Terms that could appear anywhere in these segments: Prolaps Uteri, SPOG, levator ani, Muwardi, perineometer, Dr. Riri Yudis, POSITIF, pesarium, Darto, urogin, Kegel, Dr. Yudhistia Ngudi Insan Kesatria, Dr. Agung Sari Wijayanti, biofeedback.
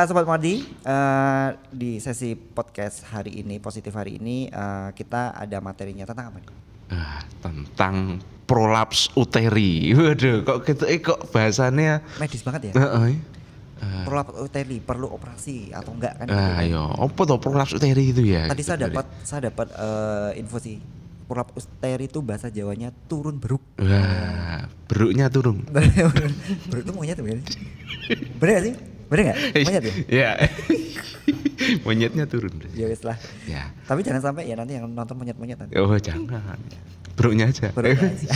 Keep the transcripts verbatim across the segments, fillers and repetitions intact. uh, Sobat Muwardi, uh, di sesi podcast hari ini, positif hari ini, uh, kita ada materinya tentang apa nih? Uh, tentang prolaps uteri. Waduh, kok gitu, eh, kok bahasannya medis banget ya? Uh, uh, prolaps uteri perlu operasi atau enggak kan? Uh, ayo, apa tuh prolaps uteri itu ya? Tadi gitu, saya dapat saya dapat uh, info sih. Prolaps uteri itu bahasa Jawanya turun beruk. Wah, beruknya turun. Beruk itu monyet bener. Bener gak sih? Bener gak? Monyet ya? Iya. Monyetnya turun. Ya wis lah. Ya. Tapi jangan sampai ya nanti yang nonton monyet-monyet nanti. Oh jangan. Beruknya aja. Beruknya aja.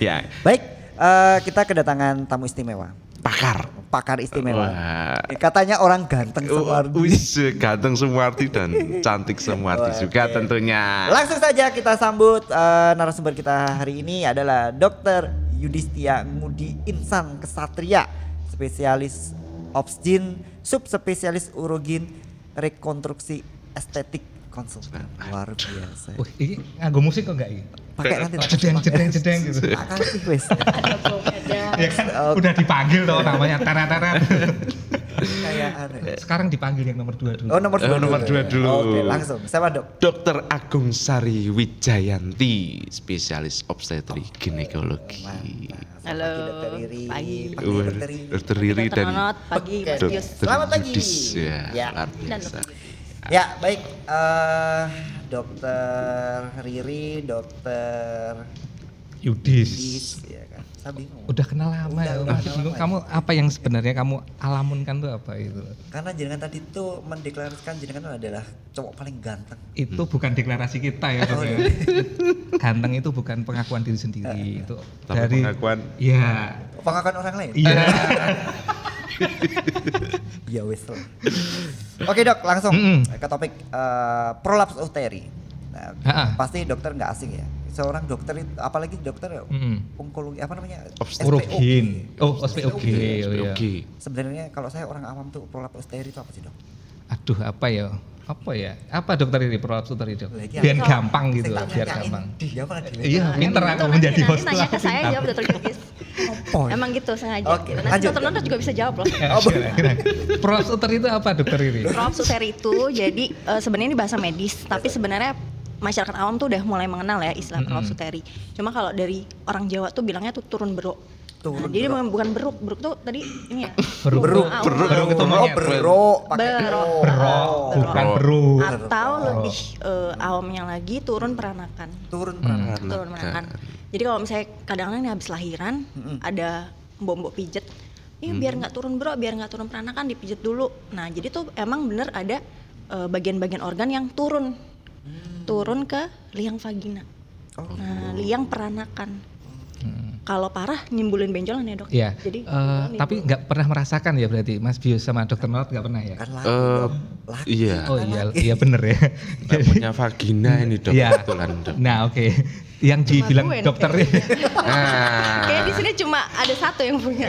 Ya. Baik, uh, kita kedatangan tamu istimewa. Pakar. Pakar istimewa. Wah. Katanya orang ganteng Muwardi. Wih, ganteng Muwardi dan cantik Muwardi juga okay. Tentunya. Langsung saja kita sambut uh, narasumber kita hari ini adalah dokter Yudhistia Ngudi Insan Kesatria, spesialis obstetrik, subspesialis urogin, rekonstruksi estetik konsultan. Luar biasa. Wih, ini nganggo musik kok enggak ini? Pakai nanti jedeng-jedeng gitu. Makasih wis. Ya kan okay. Udah dipanggil toh namanya teret-teret. Sekarang dipanggil yang nomor dua dulu. Oh, nomor dua, oh, nomor dua dulu. Oke, okay, langsung. Siapa, Dok? dokter Agung Sari Wijayanti, spesialis obstetri ginekologi. Mantap. Halo. Pagi, dokter Riri. Dokter Riri dan pagi Mas Yus. Selamat pagi. Ya. Ya, baik. Uh, Dokter Riri, Dokter Yudis. Yudis ya kan? Saya bingung. Udah kenal lama udah, ya. Udah, udah lama kamu ya. Apa yang sebenarnya kamu alamunkan tuh apa itu? Karena jenengan tadi tuh mendeklarasikan jenengan adalah cowok paling ganteng. Itu hmm. bukan deklarasi kita ya. Oh, ya. Ganteng itu bukan pengakuan diri sendiri. Itu tapi dari pengakuan. Iya. Pengakuan orang lain. Iya. Ya wes. Oke Dok, langsung mm-hmm. ke topik uh, prolaps uteri. Nah, pasti dokter nggak asing ya. Seorang dokter, apalagi dokter mm-hmm. onkologi apa namanya? Urogin. Oh, S P O G. Sebenarnya kalau saya orang awam tuh prolaps uteri itu apa sih Dok? Aduh apa ya? Apa ya? Apa dokter ini prolaps uteri Dok? Biar gampang gitu lah, biar gampang. Iya, pinter aku menjadi host lah. Nanya ke saya jawab Dokter Yudis. Oh, emang gitu sengaja. Okay, nanti dokter Nanda juga bisa jawab loh. Prolaps uteri itu apa Dokter Riri? Prolaps uteri itu jadi uh, sebenarnya ini bahasa medis, tapi sebenarnya masyarakat awam tuh udah mulai mengenal ya istilah mm-hmm. prolaps uteri. Cuma kalau dari orang Jawa tuh bilangnya tuh turun beruk. Nah, jadi beruk. Bukan beruk, beruk tuh tadi ini ya. Beruk, beruk, beruk, beruk itu beruk, beruk, bukan beruk. Atau lebih uh, awamnya lagi turun peranakan. Turun peranakan. Hmm. Turun peranakan. Jadi kalau misalnya kadang-kadang habis lahiran hmm. ada mbok-mbok pijet, ya hmm. biar nggak turun beruk, biar nggak turun peranakan dipijet dulu. Nah jadi tuh emang bener ada uh, bagian-bagian organ yang turun, hmm. turun ke liang vagina, oh. nah liang peranakan. Kalau parah nimbulin benjolan ya Dok. Ya. Jadi uh, tapi nggak pernah merasakan ya berarti Mas Bius sama Dokter Nolot nggak pernah ya? Kan laki, uh, laki. Iya. Oh iya, iya bener ya. Jadi, punya vagina ini Dok. Ya. Nah oke, okay. Yang cuma dibilang gue, dokter. Nah. Kayaknya di sini cuma ada satu yang punya.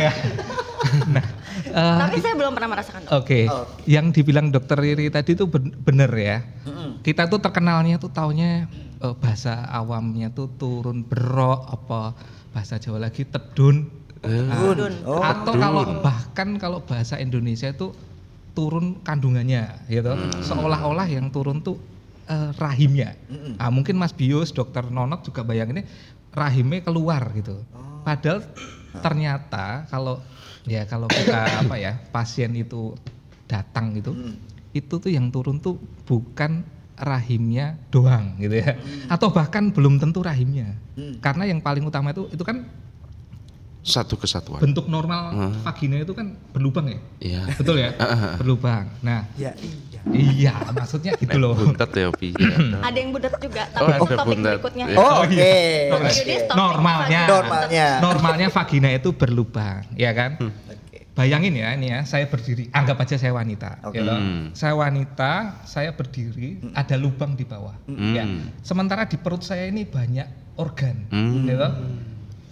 Nah, uh, tapi saya belum pernah merasakan Dok. Oke, okay. Oh. Yang dibilang Dokter Riri tadi itu bener ya. Mm-hmm. Kita tuh terkenalnya tuh taunya uh, bahasa awamnya tuh turun berok apa. Bahasa Jawa lagi tedun, tedun. Uh, oh, atau kalau bahkan kalau bahasa Indonesia itu turun kandungannya, gitu. Hmm. Seolah-olah yang turun tuh uh, rahimnya. Hmm. Nah, mungkin Mas Bius, Dokter Nonot juga bayanginnya rahimnya keluar gitu. Oh. Padahal ternyata kalau ya kalau kita apa ya pasien itu datang gitu, hmm. itu tuh yang turun tuh bukan rahimnya doang gitu ya, atau bahkan belum tentu rahimnya, hmm. karena yang paling utama itu itu kan satu kesatuan. Bentuk normal hmm. vagina itu kan berlubang ya, ya. Betul ya, berlubang. Nah, ya, iya. iya maksudnya gitu loh. Buntet ya, Pi. Ada yang buntet juga, tapi oh, topik buntet. Berikutnya. Oh, oke. Okay. Okay. Normalnya, normalnya, normalnya vagina itu berlubang, ya kan? Hmm. Bayangin ya ini ya, saya berdiri, anggap aja saya wanita, okay. ya mm. saya wanita, saya berdiri, mm. ada lubang di bawah, mm. ya. Sementara di perut saya ini banyak organ, mm. ya.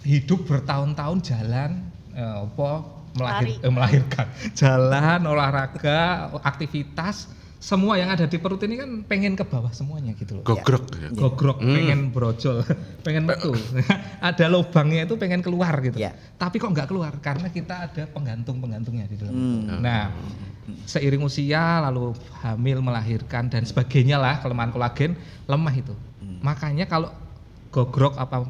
Hidup bertahun-tahun jalan, eh, apa, melahir, eh, melahirkan, jalan, olahraga, aktivitas, semua yang ada di perut ini kan pengen ke bawah semuanya gitu loh. Gogrok ya. Gogrok, hmm. pengen brojol, pengen metu. Ada lubangnya itu pengen keluar gitu. Ya. Tapi kok nggak keluar? Karena kita ada penggantung-penggantungnya di dalam. Hmm. Nah, seiring usia lalu hamil, melahirkan dan sebagainya lah, kelemahan kolagen, lemah itu. Hmm. Makanya kalau gogrok apa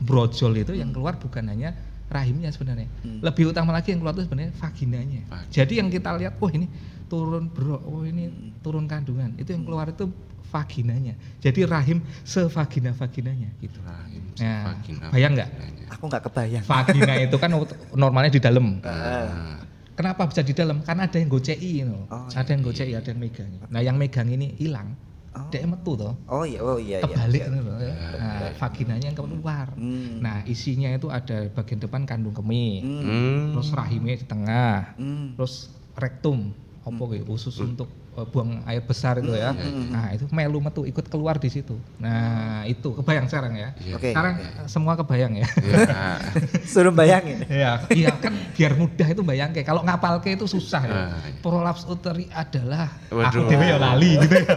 brojol itu hmm. yang keluar bukan hanya rahimnya sebenarnya. Hmm. Lebih utama lagi yang keluar itu sebenarnya vaginanya. Vagina. Jadi yang kita lihat, oh ini turun bro, oh ini turun kandungan. Itu yang keluar itu vaginanya. Jadi rahim sevagina-vaginanya gitu. Rahim sevagina. Nah, bayang nggak? Aku nggak kebayang. Vagina itu kan normalnya di dalam. Ah. Kenapa bisa di dalam? Karena ada yang gocei, you know. Oh, ada yang gocei, ada yang megang. Nah, yang megang ini hilang. Oh. Dia metu toh. Oh iya, oh iya. Kebalik iya. Nah, iya. Vaginanya yang keluar. Hmm. Nah, isinya itu ada bagian depan kandung kemih, hmm. terus rahimnya di tengah, hmm. terus rektum, apa gitu, usus hmm. untuk uh, buang air besar itu ya. Hmm. Nah, itu melu metu ikut keluar di situ. Nah, itu kebayang sekarang ya. Yeah. Okay. Sekarang yeah. semua kebayang ya. Yeah. Suruh bayangin. Iya, iya kan biar mudah itu bayangke. Kalau ngapalke itu susah ya. Prolaps uteri adalah waduh. Aku dhewe ya lali gitu ya.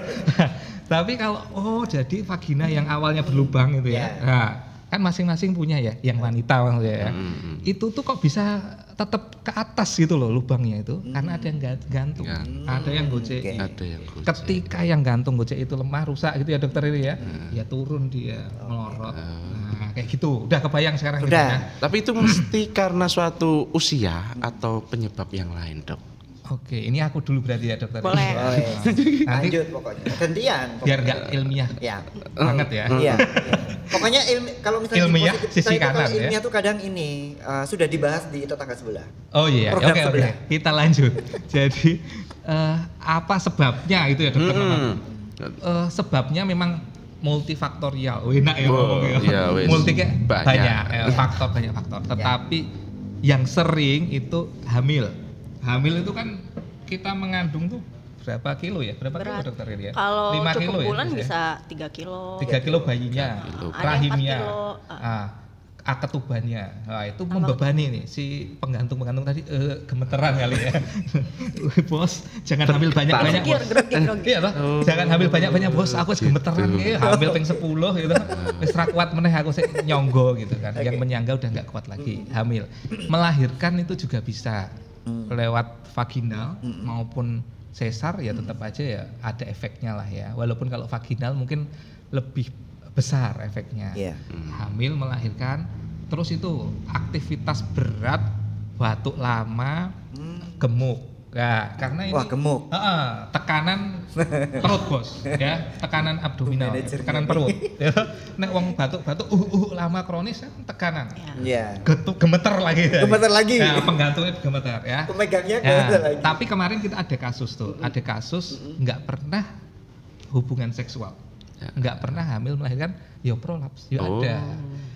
Tapi kalau oh jadi vagina yang awalnya berlubang itu ya, yeah. nah, kan masing-masing punya ya, yang wanita maksudnya ya, mm. itu tuh kok bisa tetap ke atas gitu loh lubangnya itu, mm. karena ada yang gantung, mm. ada yang gocek, okay. ada yang gocek. Ketika yang gantung gocek itu lemah, rusak gitu ya dokter ini ya, mm. ya turun dia okay. melorot, nah, kayak gitu, udah kebayang sekarang. Udah. Gitu, ya. Tapi itu mesti karena suatu usia atau penyebab yang lain dok? Oke, ini aku dulu berarti ya dokter. Boleh. Oh, iya. Lanjut pokoknya. Gantian. Pokoknya. Biar gak ilmiah. Ya. Banget ya. Iya. Ya. Pokoknya ilmi, kalau misalnya ilmiah sisi kanan ya. Ilmiah tuh kadang ini uh, sudah dibahas di tetangga sebelah. Oh iya. Oke oke. Okay, okay. Kita lanjut. Jadi uh, apa sebabnya itu ya dokter? Hmm. Uh, sebabnya memang multifaktorial. Oh, enak ya ngomongnya. Oh, ya, multi kayak banyak, banyak eh, faktor banyak faktor. Tetapi ya. Yang sering itu hamil. Hamil itu kan kita mengandung tuh berapa kilo ya? Berapa berat. Kilo dokter Riri ya? Kalau cukup bulan ya, bisa tiga kilo. tiga kilo bayinya, rahimnya, ah, ah, ketubannya. Nah, itu Amal membebani nih si penggantung-penggantung tadi eh, gemeteran kali ya. Bos, jangan hamil banyak-banyak. Iya toh, jangan hamil banyak-banyak bos, aku harus gemeteran ya, hamil ping sepuluh gitu. Wis ra kuat meneh aku sik nyonggo gitu kan. Okay. Yang menyangga udah enggak kuat lagi, hamil. Melahirkan itu juga bisa. Lewat vaginal mm-hmm. maupun sesar ya tetap mm-hmm. aja ya ada efeknya lah ya. Walaupun kalau vaginal mungkin lebih besar efeknya. Yeah. Mm-hmm. Hamil, melahirkan, terus itu aktivitas berat, batuk lama, mm. gemuk. Nah, karena ini wah, gemuk. Uh, tekanan perut bos, ya tekanan abdominal, tekanan perut. Nek wong batuk-batuk, uh, uh, lama kronis kan tekanan. Yeah. Getuk, gemeter lagi. Gemeter ya. Lagi. Nah, penggantungnya gemeter ya. Pemegangnya gemeter nah, lagi. Tapi kemarin kita ada kasus tuh, mm-hmm. ada kasus nggak mm-hmm. pernah hubungan seksual, nggak yeah. pernah hamil melahirkan, ya prolaps, ya oh. ada.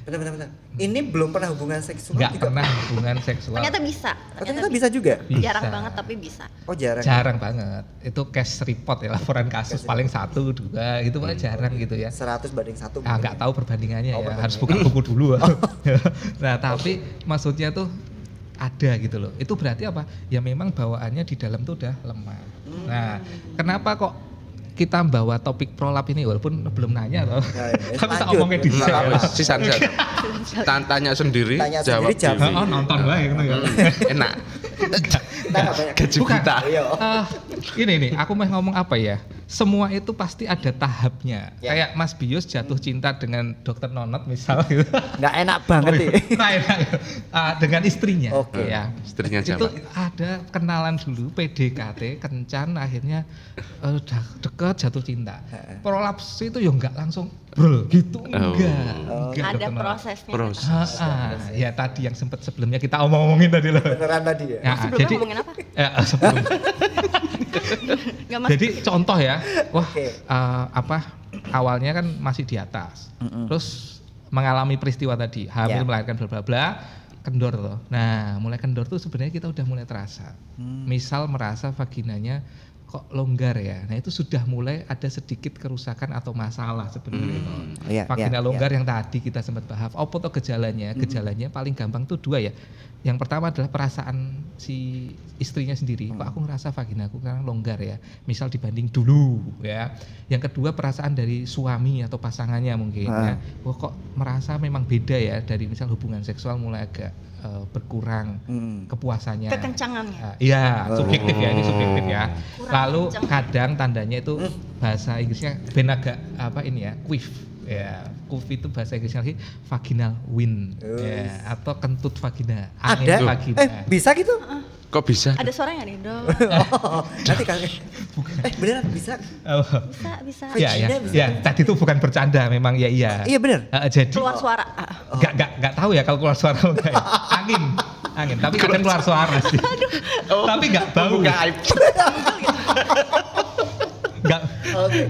Bentar, bentar, bentar. Ini belum pernah hubungan seksual? Gak juga. Pernah hubungan seksual. Ternyata bisa. Ternyata, Ternyata bisa juga? Bisa. Jarang banget tapi bisa. Oh jarang? Jarang ya. Banget. Itu case report ya, laporan kasus case paling satu, dua gitu paling hmm. jarang gitu ya. Seratus banding satu. Ah nggak tahu perbandingannya oh, ya, perbandingan. Harus buka buku dulu. Oh. Nah tapi maksudnya tuh ada gitu loh. Itu berarti apa? Ya memang bawaannya di dalam tuh udah lemah. Hmm. Nah kenapa kok kita bawa topik prolap ini walaupun belum nanya loh. Tapi tak omongin di sana. Sisan tanya sendiri, tanya jawab. Sendiri, jawab. Oh, nonton wae gitu ya. Enak. Bukan. Uh, ini nih, aku mau ngomong apa ya? Semua itu pasti ada tahapnya. Ya. Kayak Mas Bius jatuh cinta dengan dokter Nonot misal gitu. Enggak enak banget ya. Enggak enak. Uh, dengan istrinya. Oke okay. ya. Istrinya siapa? Itu ada kenalan dulu, P D K T, kencan akhirnya uh, deket jatuh cinta. Prolaps itu ya enggak langsung brul gitu enggak. Oh. enggak ada prosesnya. Proses. Ah, ah, ya tadi yang sempat sebelumnya kita omong-omongin tadi loh. Beneran tadi ya. Nah, sebelumnya jadi, ngomongin apa? Ya, sebelum. Jadi contoh ya. Wah, okay. uh, apa awalnya kan masih di atas. Mm-mm. Terus mengalami peristiwa tadi, hamil yeah. melahirkan bla bla bla, kendor loh. Nah, mulai kendor tuh sebenarnya kita udah mulai terasa. Hmm. Misal merasa vaginanya kok longgar ya. Nah itu sudah mulai ada sedikit kerusakan atau masalah sebenarnya. Hmm. Oh, yeah, vagina yeah, longgar yeah. yang tadi kita sempat bahas. Apa tuh gejalanya? Gejalanya mm-hmm. paling gampang tuh dua ya. Yang pertama adalah perasaan si istrinya sendiri. Hmm. Kok aku ngerasa vaginaku karena longgar ya. Misal dibanding dulu ya. Yang kedua perasaan dari suami atau pasangannya mungkin. Hmm. Ya. Wah, kok merasa memang beda ya dari misal hubungan seksual mulai agak Uh, berkurang hmm. kepuasannya, kekencangannya. Uh, iya, oh. subjektif ya, ini subjektif ya. Kurang Lalu kencang. Kadang tandanya itu bahasa Inggrisnya ben agak apa ini ya, quiff. Ya, quiff itu bahasa Inggrisnya lagi vaginal wind oh. ya, atau kentut vagina, angin Ada? vagina. Eh, bisa gitu? Uh-uh. Kok bisa? Ada suaranya nih, dong. Oh, nanti kali. Eh, beneran bisa? Oh. Bisa, bisa. Ya, ya, ya, bisa. Ya, tadi itu bukan bercanda, memang ya iya. Iya bener. Uh, jadi keluar suara. Enggak enggak enggak tahu ya kalau keluar suara enggak. Angin. Angin, tapi kadang keluar suara sih. Oh. Tapi enggak bau. Enggak aib. Enggak. Oke.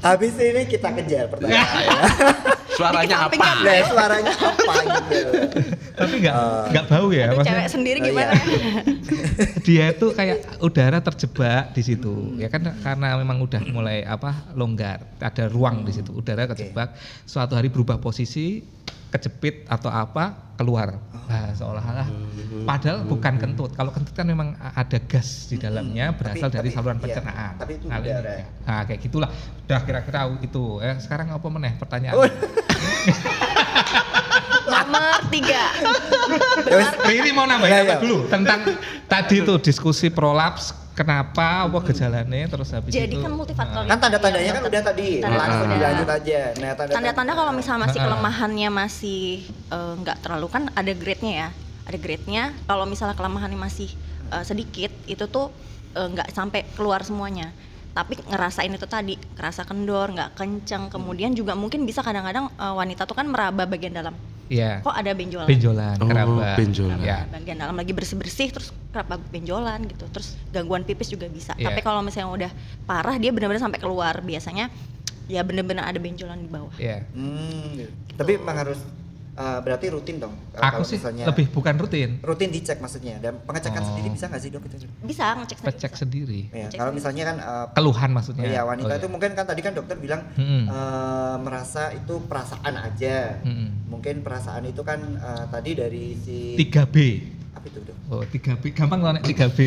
Habis ini kita kejar pertanyaan ya. Suaranya apa? Nah, suaranya apa gitu. Tapi enggak enggak uh, bau ya. Aduh, cewek sendiri gimana? Oh, iya. Dia itu kayak udara terjebak di situ. Hmm. Ya kan karena memang udah mulai apa? longgar. Ada ruang hmm. di situ. Udara kejebak. Okay. Suatu hari berubah posisi, kejepit atau apa, keluar. Nah, seolah-olah padahal bukan kentut. Kalau kentut kan memang ada gas di dalamnya hmm. berasal tapi, dari tapi, saluran pencernaan. Iya, tapi itu udara. Ya. Nah, kayak gitulah. Udah kira-kira itu. Eh, sekarang apa meneh pertanyaan? Oh. Nomor tiga. Riri mau nambahin apa dulu tentang tadi tuh diskusi prolaps, kenapa, apa gejalanya, terus habis jadi itu. Jadi kan multifaktor. Nah. Kan tanda-tandanya ya, kan udah tadi, tanda, langsung tanda, dilanjut aja. Nah, tanda-tanda, tanda-tanda kalau misalnya masih kelemahannya masih nggak uh, terlalu, kan ada grade-nya ya, ada grade-nya. Kalau misalnya kelemahannya masih uh, sedikit, itu tuh nggak uh, sampai keluar semuanya. Tapi ngerasain itu tadi, kerasa kendor, nggak kencang, kemudian juga mungkin bisa kadang-kadang uh, wanita tuh kan meraba bagian dalam. Iya. Kok ada benjolan? Benjolan, oh, keraba. Benjolan. Ya. Bagian dalam lagi bersih-bersih, terus keraba benjolan gitu, terus gangguan pipis juga bisa. Ya. Tapi kalau misalnya udah parah, dia benar-benar sampai keluar biasanya, ya benar-benar ada benjolan di bawah. Iya. Hmm. Gitu. Tapi memang harus Uh, berarti rutin dong. Aku sih lebih bukan rutin. Rutin dicek maksudnya. Dan pengecekan oh. sendiri bisa nggak sih dok? Bisa ngecek sendiri. Ngecek sendiri. Ya, ngecek kalau misalnya kan uh, keluhan maksudnya. Iya wanita oh, itu iya. mungkin kan tadi kan dokter bilang hmm. uh, merasa itu perasaan aja. Hmm. Mungkin perasaan itu kan uh, tadi dari si tiga B. Apa itu dok? Oh tiga B gampang loh nek tiga B.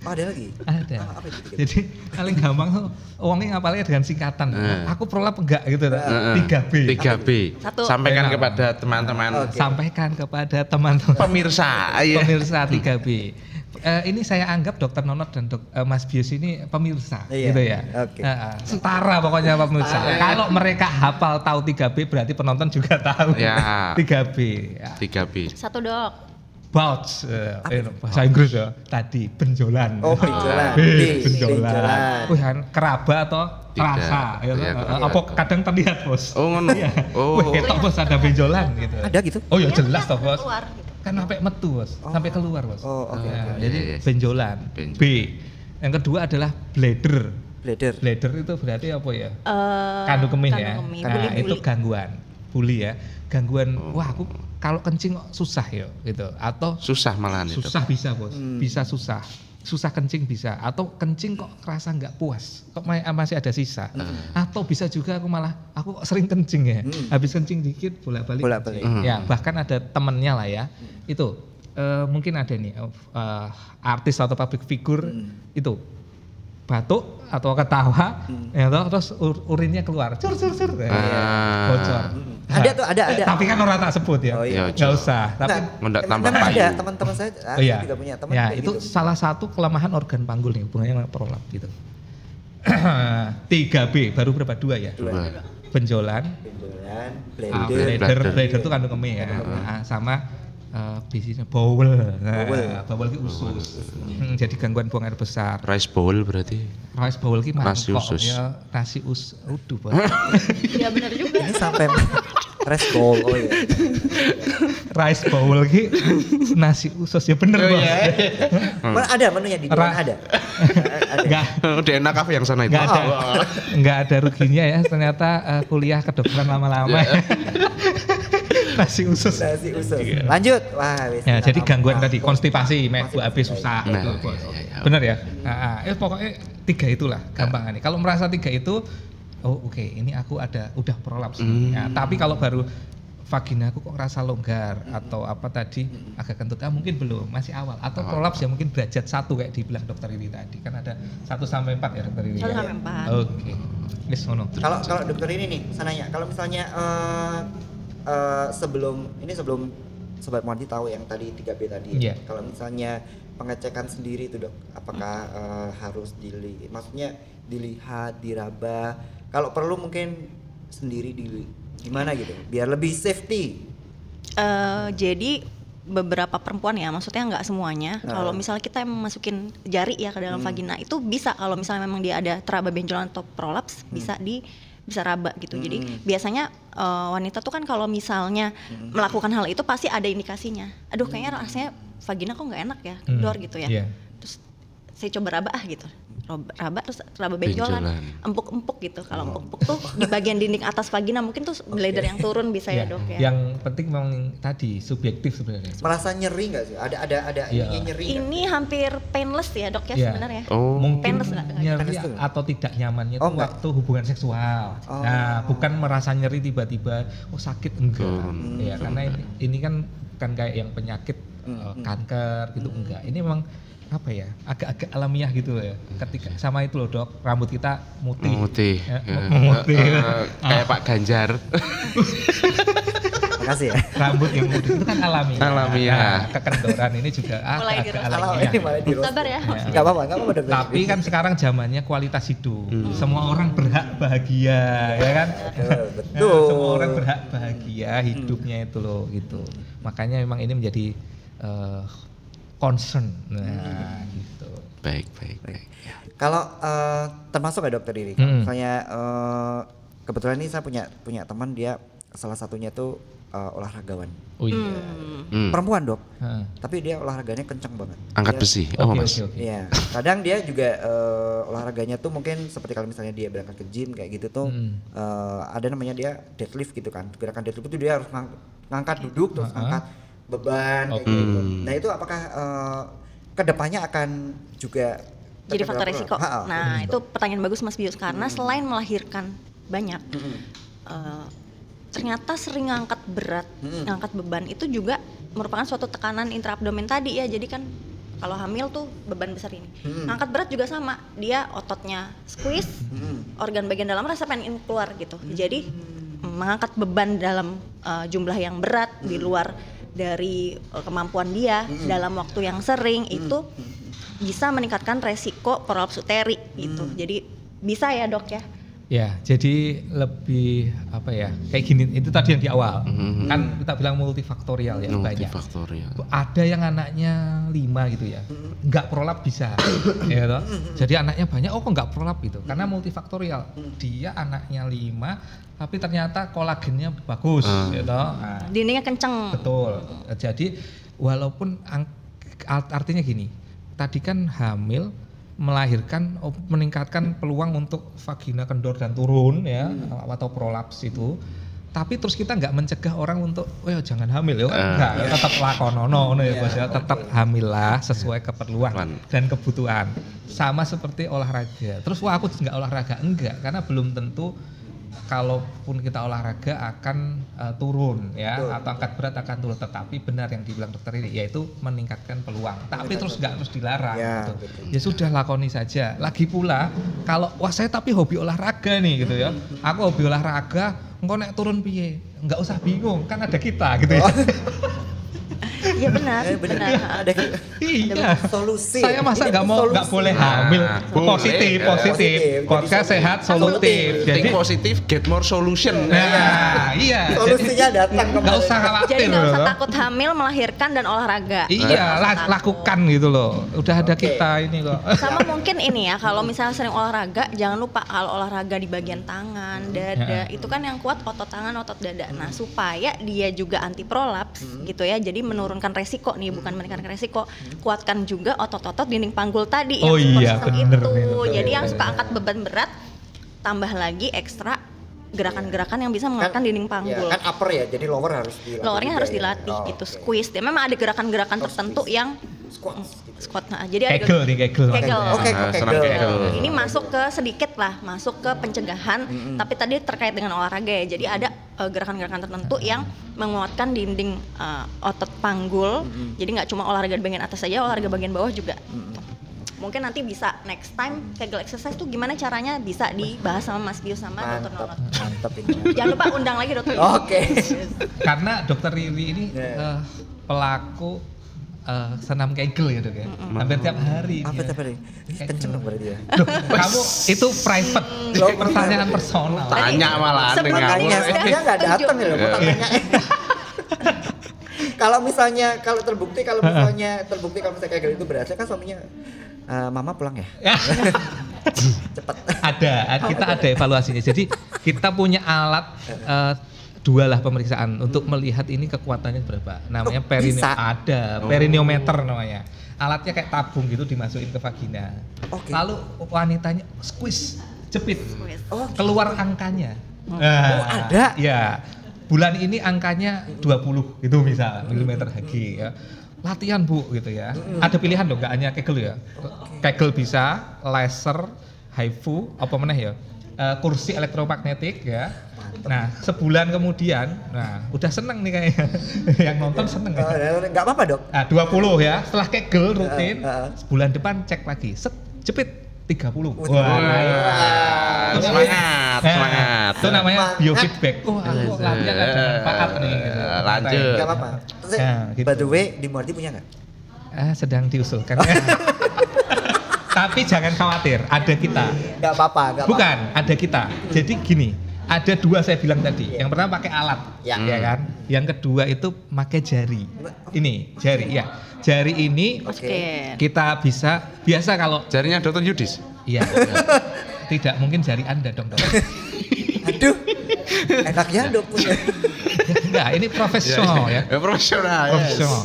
Oh, ada lagi? Ada. Oh, apa itu, jadi paling gampang tuh uangnya ngapalnya dengan singkatan. Hmm. Aku prolap enggak gitu. Hmm. tiga B. tiga B. Satu. Sampaikan Benang. kepada teman-teman. Okay. Sampaikan kepada teman-teman. Pemirsa. Iya. Pemirsa tiga B. Uh, ini saya anggap dokter Nonot dan dok, uh, Mas Bius ini pemirsa iya. gitu ya. Okay. Uh, setara pokoknya pemirsa. Ah, kalau iya. mereka hafal tahu tiga B berarti penonton juga tahu. Ya. tiga B. Ya. tiga B. Satu dok. Bouts, uh, eh, bahasa Inggris ya, tadi benjolan. Oh benjolan, B, benjolan. Wih, keraba atau rasa, ya, ya, apa kadang terlihat bos. Oh ngono. Oh, wih, toh bos ada benjolan gitu. Ada gitu? Oh ya jelas toh bos. Kan sampai metu bos, sampai keluar bos. Oh oke. Jadi benjolan. B. Yang kedua adalah bladder. Bladder. Bladder itu berarti apa ya? Kandung kemih ya. Nah itu gangguan, bully ya. Gangguan, wah aku kalau kencing susah ya gitu atau susah malahan itu susah bisa bos hmm. bisa susah susah kencing bisa atau kencing kok kerasa nggak puas kok masih ada sisa hmm. atau bisa juga aku malah aku sering kencing ya hmm. habis kencing dikit bolak-balik hmm. ya bahkan ada temennya lah ya hmm. itu uh, mungkin ada nih uh, artis atau public figure hmm. itu batuk atau ketawa hmm. ya toh, terus ur- urinnya keluar cur cur cur ah. ya, bocor hmm. Nah, ada tuh ada ada. Tapi kan orang tak sebut ya. Oh, iya. Gak usah. Tapi enggak tambah payu. Ada teman-teman saya oh, iya. juga punya teman ya, itu gitu. Salah satu kelemahan organ panggul nih hubungannya prolap gitu. tiga B baru berapa dua ya? Dua. Benjolan, benjolan, bladder, bladder, bladder itu kandung kemih ya. Nah, sama uh, bisnisnya bowel. Nah, bowel ki usus. Hmm, jadi gangguan buang air besar. Rice bowl berarti. Rice bowl ki mangkok ya, nasi usus. Aduh, Bos. Iya benar juga. Ini sampai rice bowl, oh iya. Rice bowl lagi, nasi usus ya bener oh, bos. Iya. Hmm. Ada menunya di depan Ra- ada. Enggak, udah enak apa yang sana itu. Enggak ada, oh. ada ruginya ya ternyata uh, kuliah kedokteran lama-lama. Nasi usus. Nasi usus. Lanjut. Wah, ya, jadi gangguan tadi konstipasi, mek Bu Abi susah gitu. Benar ya? Heeh. Eh pokoknya tiga itulah gampang nih. Kalau merasa tiga itu oh oke, okay, ini aku ada udah prolaps. Hmm. Ya, tapi kalau baru vagina aku kok rasa longgar atau apa tadi agak kentut, ah mungkin belum, masih awal atau prolaps ya mungkin derajat satu kayak dibilang dokter Riri tadi kan ada satu sampai empat ya dokter Riri. Satu sampai empat. Oke. Yes, ngono. Kalau kalau dokter ini nih, saya nanya, kalau misalnya uh, uh, sebelum ini sebelum Sobat Muwardi tahu yang tadi tiga B tadi, yeah. Kalau misalnya pengecekan sendiri itu dok, apakah uh, harus dili, maksudnya dilihat, diraba, kalau perlu mungkin sendiri dili. Gimana gitu biar lebih safety? Uh, jadi beberapa perempuan ya, maksudnya nggak semuanya. Nah. Kalau misalnya kita masukin jari ya ke dalam hmm. vagina itu bisa, kalau misalnya memang dia ada teraba benjolan atau prolaps hmm. bisa di bisa raba gitu. Hmm. Jadi biasanya uh, wanita tuh kan kalau misalnya hmm. melakukan hal itu pasti ada indikasinya. Aduh kayaknya rasanya vagina kok nggak enak ya, kendor hmm. gitu ya. Yeah. Terus saya coba raba ah gitu. Raba terus raba benjolan, empuk-empuk gitu. Kalau oh. empuk-empuk tuh di bagian dinding atas vagina mungkin tuh bladder okay. yang turun bisa ya, ya dok ya. Yang penting memang tadi subjektif sebenarnya. Merasa nyeri nggak sih? Ada ada ada yeah. ininya nyeri. Ini gak? Hampir painless ya dok ya yeah. sebenarnya. Oh. Mungkin painless gak? Nyeri atau tidak nyamannya oh, tuh waktu hubungan seksual. Oh. Nah bukan merasa nyeri tiba-tiba, oh sakit enggak. Hmm. Ya karena ini, ini kan kan kayak yang penyakit hmm. kanker gitu hmm. enggak. Ini memang apa ya agak-agak alamiah gitu ya ketika sama itu loh dok rambut kita mutih mutih ya, mutih uh, uh, kayak ah. Pak Ganjar makasih ya rambut yang mutih itu kan alamiah alamiah nah, kekendoran ini juga mulai agak alamiah sabar ya nggak apa-apa nggak apa-apa tapi kan sekarang zamannya kualitas hidup hmm. semua orang berhak bahagia ya kan betul nah, semua orang berhak bahagia hidupnya itu loh gitu makanya memang ini menjadi uh, concern, nah hmm. gitu. Baik, baik, baik. Kalau uh, termasuk ya dokter Riri, hmm. misalnya uh, kebetulan ini saya punya punya teman dia salah satunya tuh uh, olahragawan. Oh iya. Hmm. Hmm. Perempuan dok, hmm. tapi dia olahraganya kencang banget. Angkat dia, besi, oh okay, mas. Iya. Okay, okay. yeah. Kadang dia juga uh, olahraganya tuh mungkin seperti kalau misalnya dia berangkat ke gym kayak gitu tuh hmm. uh, ada namanya dia deadlift gitu kan. Gerakan deadlift itu dia harus ngang, ngangkat duduk terus uh-huh. angkat beban kayak okay. gitu. Nah itu apakah uh, kedepannya akan juga jadi faktor risiko? Ha-ha. Nah itu pertanyaan bagus Mas Bius karena hmm. selain melahirkan banyak hmm. uh, ternyata sering ngangkat berat, hmm. ngangkat beban itu juga merupakan suatu tekanan intraabdomen tadi ya jadi kan kalau hamil tuh beban besar ini hmm. ngangkat berat juga sama, dia ototnya squeeze, hmm. organ bagian dalam rasa pengen keluar gitu hmm. jadi hmm. mengangkat beban dalam uh, jumlah yang berat hmm. di luar dari kemampuan dia mm. dalam waktu yang sering mm. itu bisa meningkatkan resiko prolaps uteri gitu. Mm. Jadi bisa ya dok ya? Ya, jadi lebih apa ya? Kayak gini itu tadi yang di awal mm-hmm. kan kita bilang multifaktorial ya multifaktorial. Banyak. Ada yang anaknya lima gitu ya, nggak prolaps bisa, ya toh. Jadi anaknya banyak, oh kok nggak prolaps gitu? Karena multifaktorial. Dia anaknya lima. Tapi ternyata kolagennya bagus, hmm. gitu. Nah, dindingnya kenceng. Betul. Jadi walaupun artinya gini, tadi kan hamil melahirkan meningkatkan peluang untuk vagina kendor dan turun ya hmm. atau prolaps itu. Tapi terus kita nggak mencegah orang untuk, oh jangan hamil ya, uh, enggak, yeah. tetap lakonono, yeah, ya bos ya, tetap okay. hamillah sesuai keperluan Plan. dan kebutuhan. Sama seperti olahraga. Terus wah aku nggak olahraga enggak, karena belum tentu. Kalaupun kita olahraga akan uh, turun ya betul, atau angkat berat akan turun tetapi benar yang dibilang dokter ini yaitu meningkatkan peluang tapi betul, terus nggak harus dilarang ya, gitu. Ya sudah lakoni saja lagi pula kalau wah saya tapi hobi olahraga nih gitu ya aku hobi olahraga engko nek turun piye nggak usah bingung kan ada kita gitu ya. Iya benar, ya, benar. benar. Ada, iya. ada solusi. Saya masa nggak mau nggak boleh hamil. Nah, positif, boleh. positif. Podcast sehat, solutif. Jadi positif, get more solution. Nah, iya. Solusinya datang. Nggak usah khawatir. Jadi nggak usah takut hamil, melahirkan dan olahraga. Iya, nah, lakukan gitu loh. Udah ada okay. kita ini kok. Sama mungkin ini ya, kalau misalnya sering olahraga, jangan lupa kalau olahraga di bagian tangan, dada, ya. Itu kan yang kuat otot tangan, otot dada. Nah, supaya dia juga anti prolaps hmm. gitu ya. Jadi menurut menurunkan resiko nih, bukan meningkatkan resiko, kuatkan juga otot-otot dinding panggul tadi oh yang iya, bener, itu. Bener, Jadi bener, yang suka angkat beban berat, tambah lagi ekstra gerakan-gerakan yang bisa mengangkat kan, dinding panggul. Ya, kan upper ya, jadi lower harus dilatih. Lowernya harus dilatih ya. gitu, oh, okay. squeeze. Dia memang ada gerakan-gerakan oh, tertentu squeeze. yang squat. Gitu. Squat. Nah, jadi kegel, ada kegel. Kegel. Oke, kegel. Ini masuk ke sedikit lah, masuk ke pencegahan, mm-hmm. tapi tadi terkait dengan olahraga ya. Jadi ada uh, gerakan-gerakan tertentu yang menguatkan dinding uh, otot panggul. Mm-hmm. Jadi nggak cuma olahraga di bagian atas saja, olahraga bagian bawah juga. Mm-hmm. Mungkin nanti bisa next time Kegel exercise tuh gimana caranya bisa dibahas sama Mas Bio sama mantap, Dokter Nonot. Mantap ini. Jangan lupa undang lagi Dokter. Oke. Okay. Karena Dokter Riri ini yeah. uh, pelaku uh, senam Kegel ya Dok ya. Mm-hmm. Hampir tiap hari. Hampir tiap hari. Kenceng dong berarti ya. Duh, kamu itu private. Pertanyaan personal. Tanya malah aneh kamu. Dia enggak datang ya Dok. Kalau misalnya kalau terbukti kalau misalnya terbukti kalau misalnya Kegel itu berhasil kan suaminya Uh, mama pulang ya? Cepat. Ada, kita ada evaluasinya. Jadi kita punya alat uh, dua lah pemeriksaan untuk melihat ini kekuatannya berapa. Namanya oh, perineo ada, oh. perineometer namanya. Alatnya kayak tabung gitu dimasukin ke vagina. Okay. Lalu wanitanya squeeze, jepit, squeeze. Oh, keluar angkanya. Oh, nah, oh ada? Ya, bulan ini angkanya dua puluh itu misal milimeter Hg ya. Latihan Bu gitu ya. Mm. Ada pilihan loh, nggak hanya Kegel ya. Okay. Kegel bisa, laser, H I F U, apa meneh ya? Uh, kursi elektromagnetik ya. Nah, sebulan kemudian, nah udah seneng nih kayaknya. Yang nonton seneng ya. Uh, nggak apa-apa Dok. Nah, dua puluh ya, setelah Kegel rutin, uh, uh. sebulan depan cek lagi, set, jepit. tiga puluh. Wah. Wow. Semangat, semangat. semangat. Itu namanya biofeedback. Oh, aku latihan ada manfaat nih. Gitu. Lanjut. Enggak apa-apa. Terus, nah, gitu. By the way, di Muwardi punya enggak? Ah, sedang diusulkan. Tapi jangan khawatir, ada kita. Enggak apa-apa, enggak apa-apa. Bukan, ada kita. Jadi gini, ada dua saya bilang tadi. Yang pertama pakai alat, ya, ya kan? Yang kedua itu pakai jari. Ini, jari ya. Jari ini okay. kita bisa biasa kalau jarinya Dokter Yudis. Iya. Tidak mungkin jari Anda dong, Dok. Aduh. Enaknya Dok. Enggak, ini profesional ya. Ya profesional. Profesional.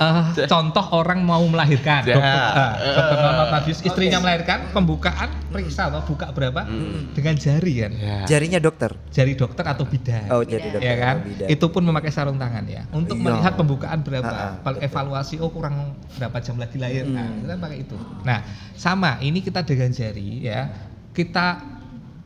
Uh, contoh orang mau melahirkan, yeah. dokter, uh, dokter Nonot tadi istrinya okay. melahirkan, pembukaan periksa atau buka berapa mm. dengan jari kan? Yeah. Jarinya dokter, jari dokter atau bidan, oh, jari dokter, ya kan? Bidan. Itu pun memakai sarung tangan ya, untuk Yo. melihat pembukaan berapa, uh, uh, evaluasi oh kurang berapa jam lagi lahir, mm. nah, kita pakai itu. Nah sama, ini kita dengan jari ya, kita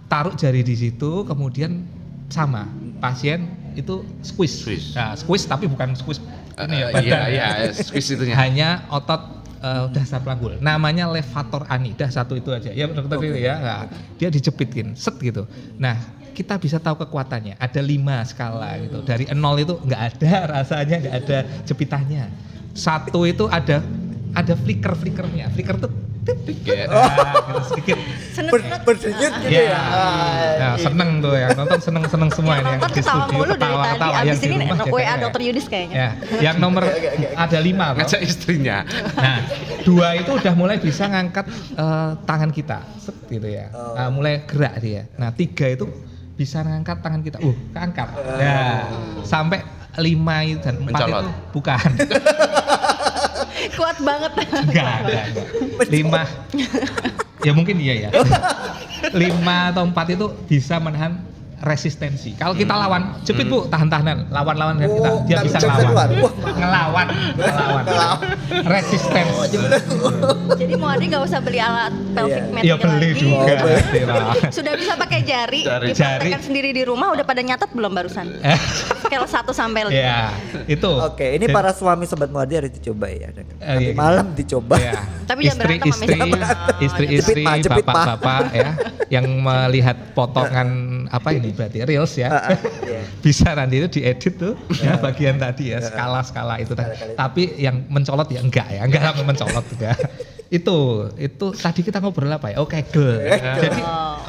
taruh jari di situ, kemudian sama pasien itu squeeze, squeeze, nah, squeeze tapi bukan squeeze. Ini ya, uh, iya, iya, squeeze itunya. Hanya otot uh, dasar panggul. Namanya levator ani, dah satu itu aja. Ya dokter okay. ya, nah, dia dijepitkin, set gitu. Nah kita bisa tahu kekuatannya. Ada lima skala gitu. Dari nol itu nggak ada rasanya, nggak ada jepitannya. Satu itu ada ada flicker flickernya. Flicker tuh sedikit, sedikit. Berdenyut gitu ya. Nah, seneng tuh ya, nonton seneng-seneng semua ini yang di studio ketawa-ketawa yang di rumah. Abis ini W A Dokter Yudis kayaknya. Yang nomor ada lima ngajak istrinya. Nah, dua itu udah mulai bisa ngangkat tangan kita, set gitu ya. Mulai gerak dia. Nah, tiga itu bisa ngangkat tangan kita. Uh, keangkat. Ya, sampai lima dan empat itu bukan. Kuat banget. Enggak ada. Lima. Ya mungkin iya ya. Lima atau empat itu bisa menahan resistensi. Kalau kita lawan, jepit Bu, tahan-tahanan. Lawan-lawan kan kita. Dia bisa ngelawan. Ngelawan. Ngelawan. Resistensi. Jadi mau ada nggak usah beli alat pelvic mat lagi. Ya beli juga. Sudah bisa pakai jari. Dipraktekkan sendiri di rumah. Udah pada nyatet belum barusan? Kalau satu sampai lima. Ya, itu. Oke, ini para suami sobat Muwardi harus dicoba ya. Nanti malam dicoba. Tapi jangan berantem sama istri. Istri-istri, bapak-bapak ya, yang melihat potongan apa ini berarti reels ya. Bisa nanti itu diedit tuh. Ya bagian tadi ya, skala-skala itu tadi. Tapi yang mencolot ya enggak ya, enggak sampai mencolot juga. Itu, itu tadi kita ngobrol apa ya? Oh Kegel. Jadi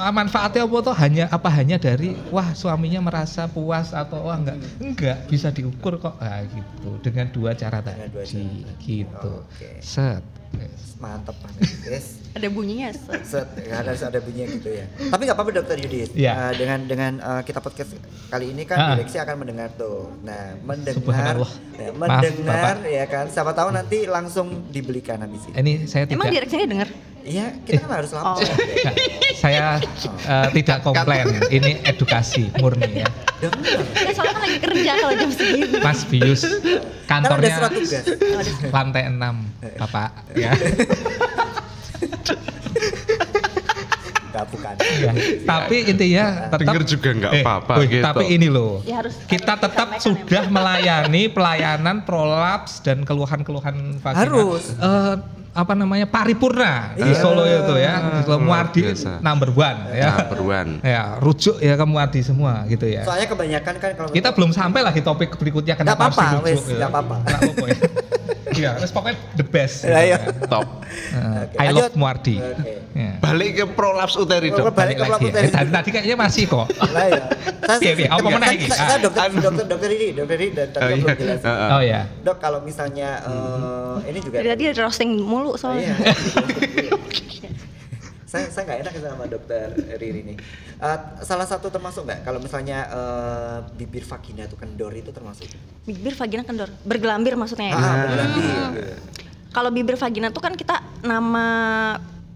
manfaatnya apa tuh hanya apa hanya dari wah suaminya merasa puas atau wah enggak enggak bisa diukur kok nah, gitu dengan dua cara tadi gitu. Okay. Set. Mantap banget guys. Ada bunyinya set. Set. Ya, harus ada bunyinya gitu ya. Tapi nggak apa-apa Dokter Yudis. Yeah. Uh, dengan dengan uh, kita podcast kali ini kan uh-huh. direksi akan mendengar tuh. Nah mendengar, ya, mendengar Maaf, ya kan. Siapa tahu nanti langsung dibelikan habis ini. Ini saya tidak. Emang direksinya dengar? Iya, kita kan harus lapor. Oh. Saya uh, tidak komplain, ini edukasi murni ya. Ya soalnya kan lagi kerja kalau jam segini. Mas Bius, kantornya lantai enam, Bapak. Ya. Enggak, bukan. Ya. Tapi intinya tetap dengar juga enggak apa-apa eh, gitu. Tapi ini loh. Ya, harus, kita harus tetap sudah melayani pelayanan prolaps dan keluhan-keluhan vagina. Harus. Uh, apa namanya paripurna iya. Di Solo itu ya, di Solo Muwardi number one ya, number one ya, rujuk ya ke Muwardi semua gitu ya. Soalnya kebanyakan kan kalau kita belum sampai lagi topik berikutnya kenapa harus dirujuk, nggak apa-apa, nggak apa-apa ya. Iya, terus pokoknya the best, ya. Top. Uh, okay. I love Muwardi. Okay. Yeah. Balik ke prolaps uteri dong. Balik, balik ke prolaps uteri. Ya. Tadi, tadi kayaknya masih kok. Lah ya. Saya apa meneh iki? Saya dokter dokter dokter Riri, dokter Riri dan tadi belum jelas. Oh iya. Dok, kalau misalnya uh, ini juga tadi ada roasting mulu soalnya. Saya saya nggak enak sama dokter Riri nih. Uh, salah satu termasuk nggak kalau misalnya uh, bibir vagina itu kendor, itu termasuk? Bibir vagina kendor, bergelambir maksudnya ya? Ah, bergelambir. Hmm. Kalau bibir vagina itu kan kita nama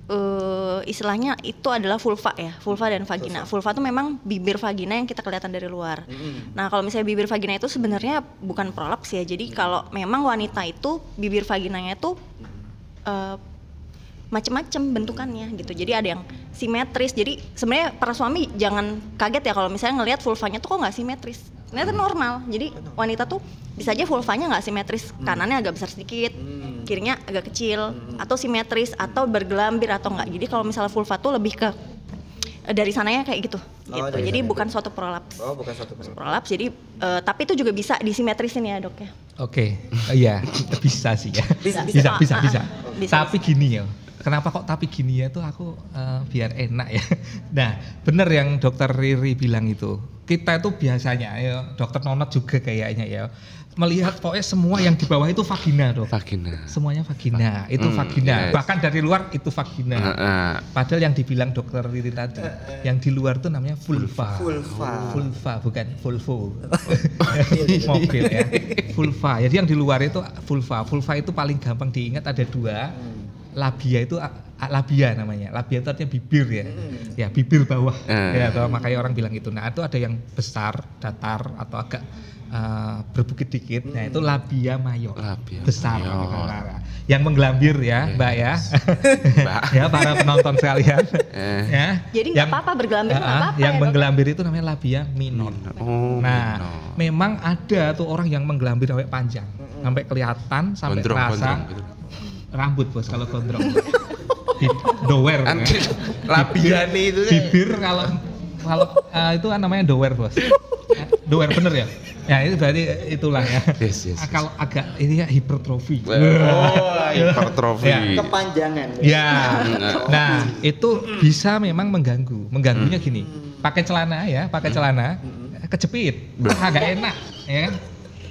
uh, istilahnya itu adalah vulva ya, vulva dan vagina. Vulva itu memang bibir vagina yang kita kelihatan dari luar. Mm-hmm. Nah kalau misalnya bibir vagina itu sebenarnya bukan prolaps ya. Jadi kalau memang wanita itu bibir vaginanya itu uh, macam-macam bentukannya gitu, jadi ada yang simetris. Jadi sebenarnya para suami jangan kaget ya kalau misalnya ngelihat vulvanya tuh kok nggak simetris. Ini tuh normal. Jadi wanita tuh bisa aja vulvanya nggak simetris, kanannya agak besar sedikit, kirinya agak kecil, atau simetris, atau bergelambir atau nggak. Jadi kalau misalnya vulva tuh lebih ke dari sananya kayak gitu, oh, gitu. Jadi bukan suatu prolaps. Oh, bukan suatu prolaps. Prolaps. Jadi uh, tapi itu juga bisa disimetrisin ya, Dok ya. Oke, okay. Iya bisa sih ya. Bisa, bisa, bisa. bisa. Oh, bisa. Tapi gini ya. Kenapa kok tapi gini ya tuh aku uh, biar enak ya. Nah bener yang dokter Riri bilang itu. Kita itu biasanya ya, dokter Nonot juga kayaknya ya, melihat pokoknya semua yang di bawah itu vagina dong. Vagina. Semuanya vagina, Va itu mm, vagina. Yes. Bahkan dari luar itu vagina. Uh, uh. Padahal yang dibilang dokter Riri tadi, uh, uh. yang di luar itu namanya vulva. Vulva. Vulva bukan vulvo. Mobil ya. Vulva. Jadi yang di luar itu vulva. Vulva itu paling gampang diingat ada dua. Hmm. Labia itu labia namanya, labia itu artinya bibir ya, hmm. ya bibir bawah, hmm. ya bawah, makanya orang bilang itu. Nah itu ada yang besar, datar atau agak uh, berbukit dikit, hmm. nah itu labia mayor, labia besar, mayor. Yang menggelambir ya, yes. Mbak ya, Mbak. Ya para penonton sekalian, eh. ya. Jadi nggak apa-apa bergelambir, nggak uh, apa-apa. Yang ya, menggelambir itu namanya labia minor. Oh, nah minor. Memang ada tuh orang yang menggelambir sampai panjang, sampai kelihatan, sampai gondrong, terasa. Gondrong. Rambut bos kalau gondrong, dower ya. Labia nih itu. Bibir kalau kalau uh, itu namanya dower bos. Dower bener ya? Ya itu berarti itulah ya. Yes, yes, yes. Kalau agak ini ya hipertrofi. Oh hipertrofi. Ya. Kepanjangan. Ya. Nah itu bisa memang mengganggu. Mengganggunya gini. Pakai celana ya, pakai celana kejepit. Agak enak ya.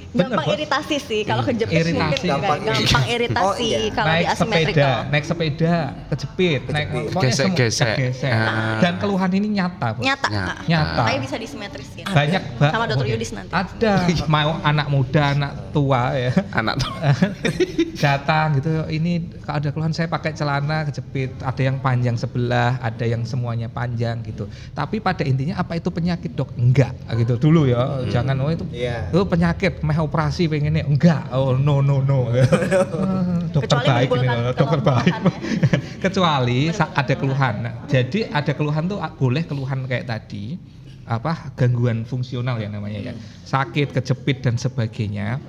Gampang bener, iritasi bro. Sih kalau kejepit iritasi. Mungkin gampang, gampang iritasi oh, iya. Kalau di asimetrikal. Naik sepeda, kejepit, naik gesek-gesek. Nah. Dan keluhan ini nyata, bro. Nyata. Nyata. Nyata. Tapi bisa disimetriskan. Ya. Banyak banget. Sama dokter Yudis nanti. Ada mau anak muda, anak tua ya. Anak tua. Datang gitu. Ini kalau ada keluhan saya pakai celana kejepit, ada yang panjang sebelah, ada yang semuanya panjang gitu. Tapi pada intinya apa itu penyakit, Dok? Enggak gitu dulu ya. Hmm. Jangan oh itu. Yeah. Itu penyakit. Meh operasi pengennya enggak, oh no no no dokter baik ini, dokter baik kecuali saat ada keluhan. Jadi ada keluhan tuh boleh keluhan kayak tadi apa gangguan fungsional ya namanya ya, sakit, kejepit dan sebagainya,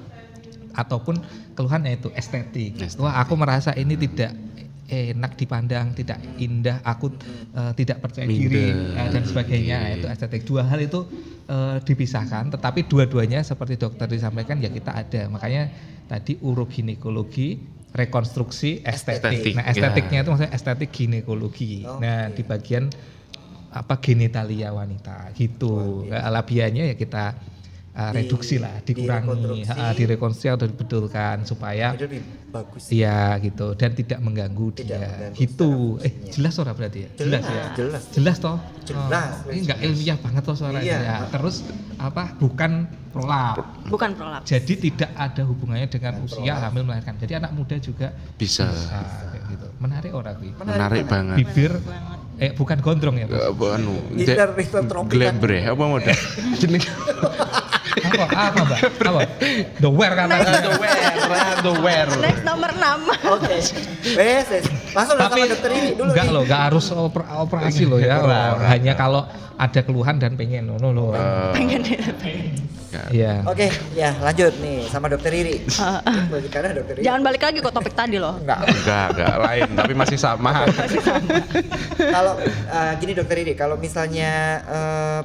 ataupun keluhannya itu estetik. Wah aku merasa ini tidak enak dipandang, tidak indah, aku uh, tidak percaya diri uh, dan sebagainya. Okay. Itu estetik. Dua hal itu uh, dipisahkan, tetapi dua-duanya seperti dokter disampaikan ya kita ada. Makanya tadi uroginekologi, rekonstruksi, estetik. Estetik. Nah estetiknya yeah. itu maksudnya estetik ginekologi. Okay. Nah di bagian apa genitalia wanita gitu. Oh, yeah. Labianya ya kita Uh, reduksi lah, dikurangi, direkonstruksi atau dibetulkan supaya bagus. Iya gitu dan tidak mengganggu tidak dia. Mengganggu gitu. Eh jelas suara berarti ya? Jelas, jelas ya. Jelas. Jelas toh. Jelas. Oh, ini enggak ilmiah banget toh suaranya. Iya. Ya. Terus apa? Bukan prolaps. Bukan prolaps. Jadi tidak ada hubungannya dengan bukan usia prolap. Hamil melahirkan. Jadi anak muda juga bisa. Bisa. Bisa. gitu. Menarik orang sih. Menarik, menarik banget. Bibir menarik eh bukan gondrong ya. Bukan. Glebre apa model? Apa apa Mbak? Apa? The wear kan. The wear, the wear. Next nomor enam. Oke. Wes, langsung sama dokter ini dulu. Enggak loh, enggak harus operasi loh ya. Hanya kalau ada keluhan dan pengen no no. Pengen. Iya. Oke, ya lanjut nih sama dokter Riri. Balikannya dokter Riri. Jangan balik lagi kok topik tadi loh. Enggak, enggak, enggak lain, tapi masih sama. Masih sama. Kalau gini dokter Riri, kalau misalnya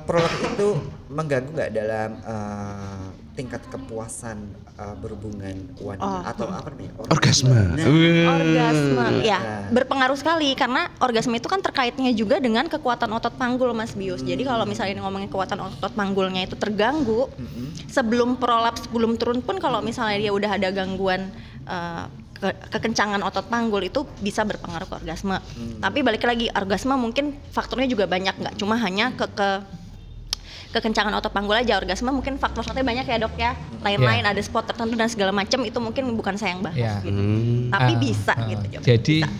prolog itu mengganggu nggak dalam uh, tingkat kepuasan uh, berhubungan wanita oh. atau apa nih? Orgasme. Nah, orgasme, ya nah. berpengaruh sekali karena orgasme itu kan terkaitnya juga dengan kekuatan otot panggul Mas Bius. Hmm. Jadi kalau misalnya ngomongin kekuatan otot panggulnya itu terganggu, hmm. sebelum prolaps, sebelum turun pun kalau misalnya dia udah ada gangguan uh, ke kekencangan otot panggul itu bisa berpengaruh ke orgasme. Hmm. Tapi balik lagi orgasme mungkin faktornya juga banyak, nggak cuma hanya ke ke kekencangan otot panggul aja. Orgasme mungkin faktor-faktornya banyak ya dok ya, lain-lain yeah. ada spot tertentu dan segala macam, itu mungkin bukan saya yang bahas yeah. gitu. Hmm. Tapi uh, bisa uh, gitu. Jadi bisa.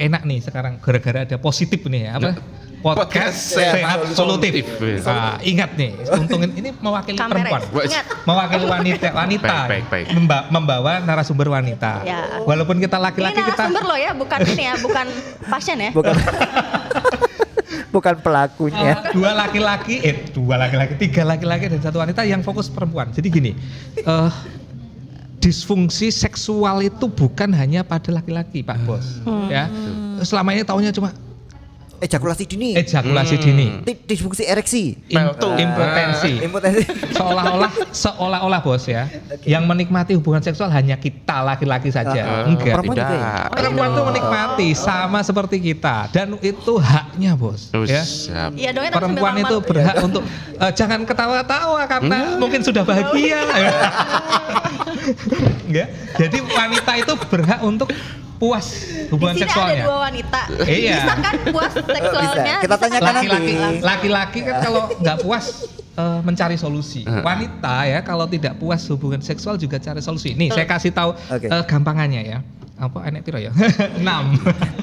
Enak nih sekarang gara-gara ada positif nih ya, apa? Podcast, podcast sehat solutif. solutif. Uh, ingat nih, untungin ini mewakili perempuan, mewakili wanita, wanita, baik, baik, baik. Memba membawa narasumber wanita. Ya. Walaupun kita laki-laki kita. Ini narasumber kita... loh ya, bukan ini ya, bukan pasien ya. Bukan. Bukan pelakunya. Oh, dua laki-laki, eh dua laki-laki, tiga laki-laki dan satu wanita yang fokus perempuan. Jadi gini, uh, disfungsi seksual itu bukan hanya pada laki-laki Pak Bos. Hmm. Ya, selama ini taunya cuma ejakulasi dini. Ejakulasi hmm. dini. Disfungsi ereksi. Impotensi. Impotensi. Seolah-olah, seolah-olah Bos ya. Okay. Yang menikmati hubungan seksual hanya kita laki-laki saja. Uh, Enggak. Perempuan tidak. Oh, perempuan itu menikmati sama seperti kita dan itu haknya Bos. Oh, ya. Ya, perempuan itu berhak untuk uh, jangan ketawa-tawa karena hmm. mungkin sudah bahagia. Enggak. Jadi wanita itu berhak untuk puas hubungan di sini seksualnya. Ada dua wanita. Iya. Bisa kan puas seksualnya? Bisa. Kita tanyakan laki-laki. Laki-laki kan kalau nggak puas uh, mencari solusi. Wanita ya kalau tidak puas hubungan seksual juga cari solusi. Nih saya kasih tahu okay. uh, gampangannya ya. Apa enek piro ya? enam.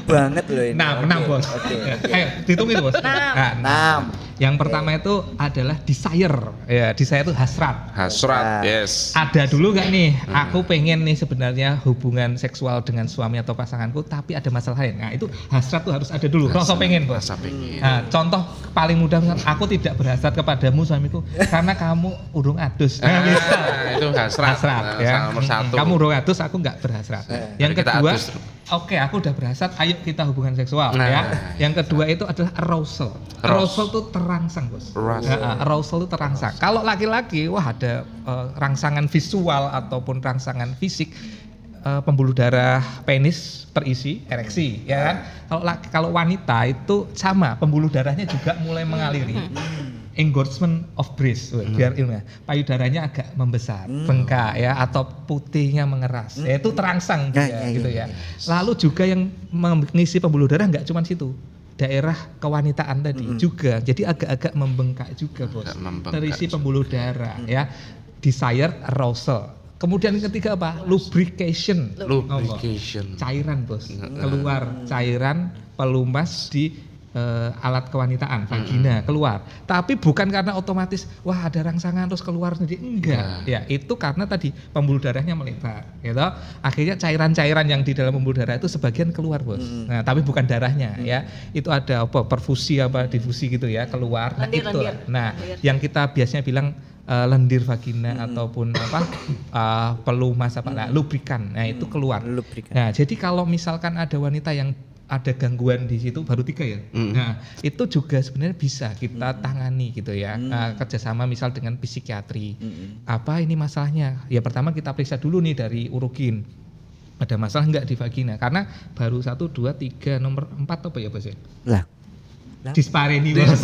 Banget loh ini. enam, enam Bos. Okay, okay. Ayo ditungguin Bos. enam. Nah, yang pertama okay. itu adalah desire. Ya, desire itu hasrat. Hasrat, yes. Ada dulu gak nih? Hmm. Aku pengen nih sebenarnya hubungan seksual dengan suami atau pasanganku, tapi ada masalah lain. Nah, itu hasrat tuh harus ada dulu. Rasa pengen Bos. Rasa pengen. Nah, contoh paling mudah, aku tidak berhasrat kepadamu suamiku karena kamu urung adus. Nah, bisa. Itu hasrat. Hasrat nah, ya. Nomor satu. Kamu urung adus, aku nggak berhasrat. Eh. Yang kedua, oke okay, aku udah berhasrat, ayo kita hubungan seksual nah, ya. Yang kedua nah. itu adalah arousal. Arousal itu terangsang Bos. Nah, arousal itu terangsang. Kalau laki-laki, wah ada uh, rangsangan visual ataupun rangsangan fisik, uh, pembuluh darah penis terisi, ereksi, ya kan. Kalau kalau wanita itu sama, pembuluh darahnya juga mulai mengaliri. Engorgement of breast, hmm. biar ilmu ya, payudaranya agak membesar, hmm. bengkak ya, atau putihnya mengeras, hmm. yaitu terangsang nah, ya, ya, gitu ya. Ya. Lalu juga yang mengisi pembuluh darah nggak cuma situ, daerah kewanitaan tadi hmm. juga, jadi agak-agak membengkak juga Bos, membengkak terisi juga. Pembuluh darah hmm. ya, desire arousal. Kemudian yang ketiga apa? Lubrication, lubrication, oh, cairan Bos, keluar cairan pelumas di Uh, alat kewanitaan, vagina hmm. keluar. Tapi bukan karena otomatis wah ada rangsangan terus keluar sendiri, enggak. Ya, ya itu karena tadi pembuluh darahnya melebar, gitu. Akhirnya cairan-cairan yang di dalam pembuluh darah itu sebagian keluar Bos. Hmm. Nah tapi bukan darahnya hmm. ya. Itu ada apa perfusi apa difusi gitu ya keluar. Lendir, nah, itu. Lendir. Nah lendir. Yang kita biasanya bilang Uh, lendir vagina hmm. ataupun apa uh, pelumas apa hmm. nah, lubrikan, nah itu keluar. Lubrikan. Nah jadi kalau misalkan ada wanita yang ada gangguan di situ baru tiga ya. Mm. Nah, itu juga sebenarnya bisa kita mm. tangani gitu ya. Mm. Nah, kerjasama misal dengan psikiatri. Mm. Apa ini masalahnya? Ya pertama kita periksa dulu nih dari urokin. Ada masalah nggak di vagina? Karena baru satu, dua, tiga, nomor empat apa ya Bos ya? Lah. Dispareni Bos.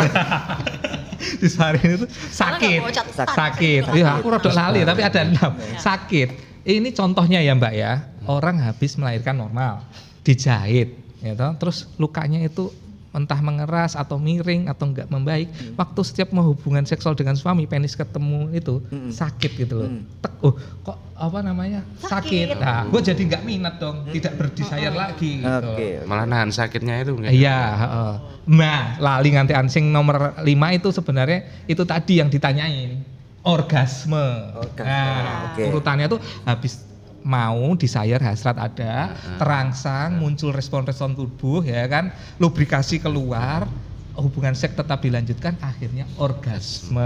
Dispareni itu sakit. Sakit. Ya, aku rada lali tapi ada enam. Sakit. Ini contohnya ya Mbak ya. Orang habis melahirkan normal, dijahit. Ya, terus lukanya itu entah mengeras atau miring atau enggak membaik, hmm. waktu setiap mau hubungan seksual dengan suami, penis ketemu itu hmm. sakit gitu loh. Hmm. Tek, oh kok apa namanya sakit, sakit. Nah, gue jadi nggak minat dong, hmm. tidak berdesire oh, oh. lagi. Gitu. Okay. Malah nahan sakitnya itu enggak. Iya, uh, nah lali nganti ansing nomor lima itu sebenarnya itu tadi yang ditanyain orgasme. orgasme. Nah, okay. urutannya tuh habis. Mau, desire, hasrat ada, terangsang, muncul respon-respon tubuh ya kan, lubrikasi keluar, hubungan seks tetap dilanjutkan, akhirnya orgasme.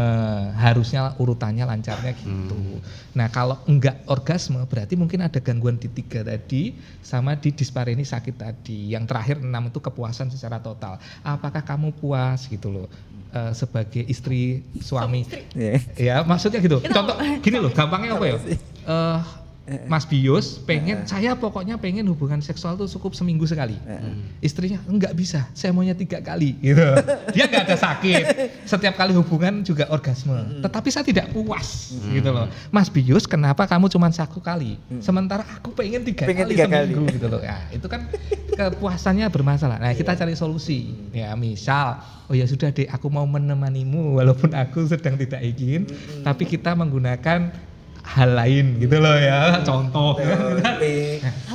Harusnya urutannya lancarnya gitu. Hmm. Nah kalau enggak orgasme berarti mungkin ada gangguan di tiga tadi sama di dispareni sakit tadi. Yang terakhir enam itu kepuasan secara total. Apakah kamu puas gitu loh uh, sebagai istri suami? So, istri. Yeah. Ya maksudnya gitu. Contoh gini loh, gampangnya apa ya? Uh, Mas Bios pengen, uh, saya pokoknya pengen hubungan seksual tuh cukup seminggu sekali. Uh, Istrinya enggak bisa, saya maunya tiga kali. Gitu. Dia enggak ada sakit. Setiap kali hubungan juga orgasme. Uh, Tetapi saya tidak puas, uh, gitu loh. Mas Bios, kenapa kamu cuma satu kali? Uh, sementara aku pengen tiga pengen kali tiga seminggu, kali. Gitu loh. Ya, itu kan kepuasannya bermasalah. Nah kita cari solusi. Ya misal, oh ya sudah deh, aku mau menemanimu walaupun aku sedang tidak ingin. Uh, tapi kita menggunakan hal lain gitu loh ya, contoh hal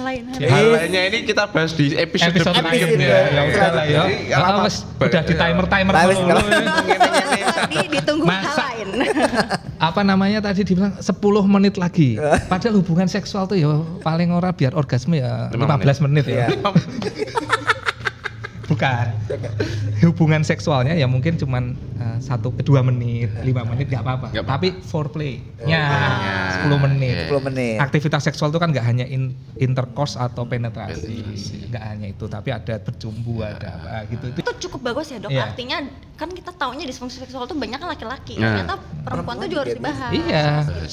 lain hal lainnya ini kita bahas di episode terakhir ya, ya kalau udah di timer timer ditunggu hal lain apa namanya tadi dibilang sepuluh menit lagi, padahal hubungan seksual tuh ya paling ora biar orgasme ya lima belas menit ya. Bukan. Hubungan seksualnya ya mungkin cuman uh, satu ke dua menit, lima menit nggak apa-apa. Tapi foreplay-nya oh, sepuluh menit. sepuluh menit. Aktivitas seksual itu kan nggak hanya in, intercourse atau penetrasi, nggak hanya itu, tapi ada bercumbu, ya. Ada apa gitu. Itu cukup bagus ya dok. Ya. Artinya kan kita taunya disfungsi seksual itu banyak laki-laki. Ya. Ternyata perempuan itu juga harus dibahas. Iya.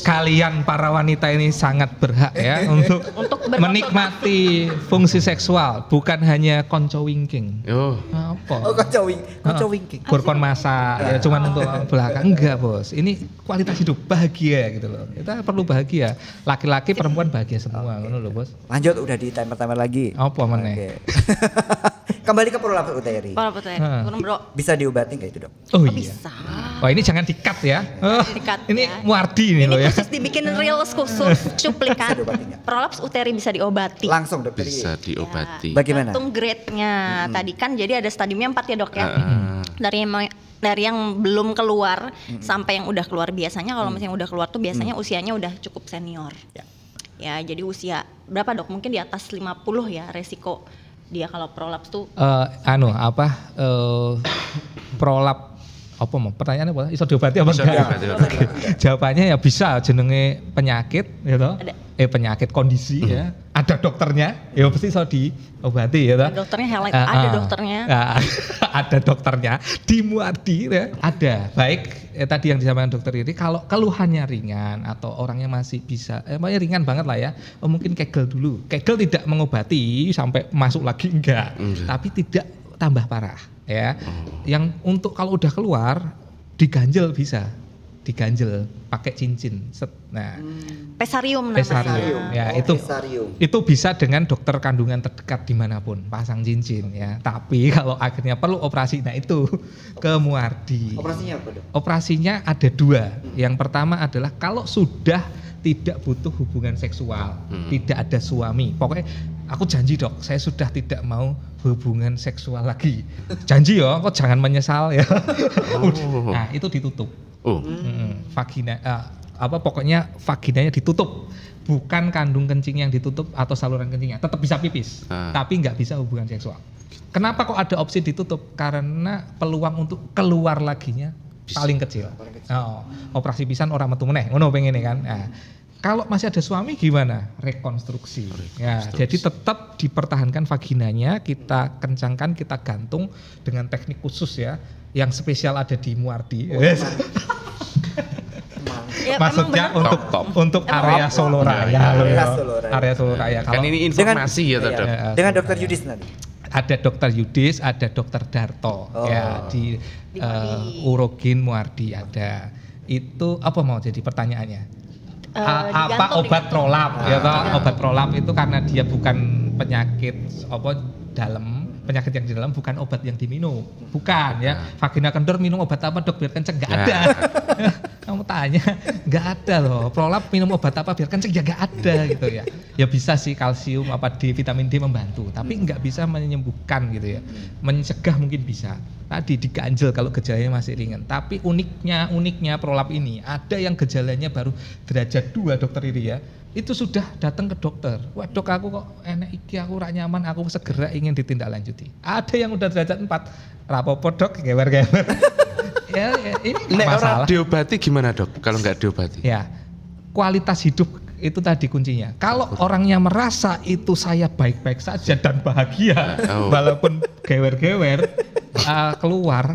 Kalian para wanita ini sangat berhak ya untuk, untuk menikmati fungsi seksual, bukan hanya konco winking. Oh, apa? Oh, kocowing, kocowingking. Gorkon masak, ya cuman untuk belakang enggak bos. Ini kualitas hidup bahagia gitu loh. Kita perlu bahagia. Laki-laki, perempuan bahagia semua, ngono loh bos. Lanjut, udah di timer-timer lagi. Apa meneh? Kembali ke prolapsus uteri. Prolapsus uteri. Bisa diobati nggak itu dok? Oh iya. Bisa. Wah ini jangan di-cut ya. Ini Muwardi ini loh ya. Ini khusus dibikin reels khusus cuplikan. Prolapsus uteri bisa diobati. Langsung dokter. Bisa diobati. Bagaimana? Tergantung grade-nya. Tadi kan jadi ada stadiumnya empat ya dok ya, uh. dari yang dari yang belum keluar uh. sampai yang udah keluar. Biasanya kalau uh. misalnya udah keluar tuh biasanya uh. usianya udah cukup senior ya. Ya jadi usia berapa dok, mungkin di atas lima puluh ya resiko dia kalau prolaps tuh uh, anu apa uh, prolaps apa mau pertanyaannya apa? Iso diobati apa enggak? Okay. Jawabannya ya bisa, jenenge penyakit gitu. Ada. Eh penyakit kondisi hmm. ya. Ada dokternya, ya pasti iso diobati gitu. Ada dokternya highlight, uh, ada uh, dokternya. Uh, ada dokternya di Muwardi ya. Ada. Baik, eh, tadi yang disampaikan dokter Riri, kalau keluhannya ringan atau orangnya masih bisa, eh makanya ringan banget lah ya. Oh, mungkin kegel dulu. Kegel tidak mengobati sampai masuk lagi enggak, hmm. tapi tidak tambah parah ya. Oh. Yang untuk kalau udah keluar diganjel bisa. Diganjel pakai cincin. Set. Nah, hmm. pesarium namanya. Pesarium. Ya, itu pesarium. Itu bisa dengan dokter kandungan terdekat dimanapun pasang cincin ya. Tapi kalau akhirnya perlu operasi, nah itu ke Muwardi. Operasinya apa, dok? Operasinya ada dua. Hmm. Yang pertama adalah kalau sudah tidak butuh hubungan seksual, hmm. tidak ada suami. Pokoknya aku janji dok, saya sudah tidak mau hubungan seksual lagi. Janji ya, kok jangan menyesal ya. Oh. Nah itu ditutup. Oh. Hmm, vagina, uh, apa pokoknya vaginanya ditutup. Bukan kandung kencing yang ditutup atau saluran kencingnya, tetap bisa pipis, ah. tapi nggak bisa hubungan seksual. Kenapa kok ada opsi ditutup? Karena peluang untuk keluar laginya paling kecil. Paling kecil. Oh, operasi pisan orang metu meneh, ngono pengene kan. Nah, kalau masih ada suami gimana? Rekonstruksi. Rekonstruksi. Ya, jadi tetap dipertahankan vaginanya, kita kencangkan, kita gantung dengan teknik khusus ya, yang spesial ada di Muwardi. Oh, yes. Ya, maksudnya untuk top, top. untuk emang area Solo Raya. Area Solo Raya. Kan ini informasi ya, Dok. Dengan dokter Yudis nanti. Ada dokter Yudis, ada dokter Darto oh. ya di, di uh, Urogin Muwardi ada. Itu apa mau jadi pertanyaannya? Uh, apa obat prolap? Ya, obat prolap itu karena dia bukan penyakit apa dalam, penyakit yang di dalam bukan obat yang diminum, bukan ya. Vagina kendor minum obat apa dok biar kenceng, nggak ada. Kamu tanya, nggak ada loh. Prolap minum obat apa biar kenceng, ya nggak ada gitu ya. Ya bisa sih kalsium apa D, vitamin D membantu, tapi nggak bisa menyembuhkan gitu ya. Mencegah mungkin bisa. Tadi diganjel kalau gejalanya masih ringan. Tapi uniknya, uniknya prolap ini ada yang gejalanya baru derajat dua dokter Riri ya. Itu sudah datang ke dokter, wah dok aku kok enak iki, aku rak nyaman, aku segera ingin ditindaklanjuti. Ada yang udah derajat empat, rapopo dok, gewer-gewer. Ya, ya, ini nek masalah. Diobati gimana dok, kalau nggak diobati? Ya, kualitas hidup itu tadi kuncinya. Kalau oh. orangnya merasa itu saya baik-baik saja dan bahagia, oh. walaupun gewer-gewer uh, keluar,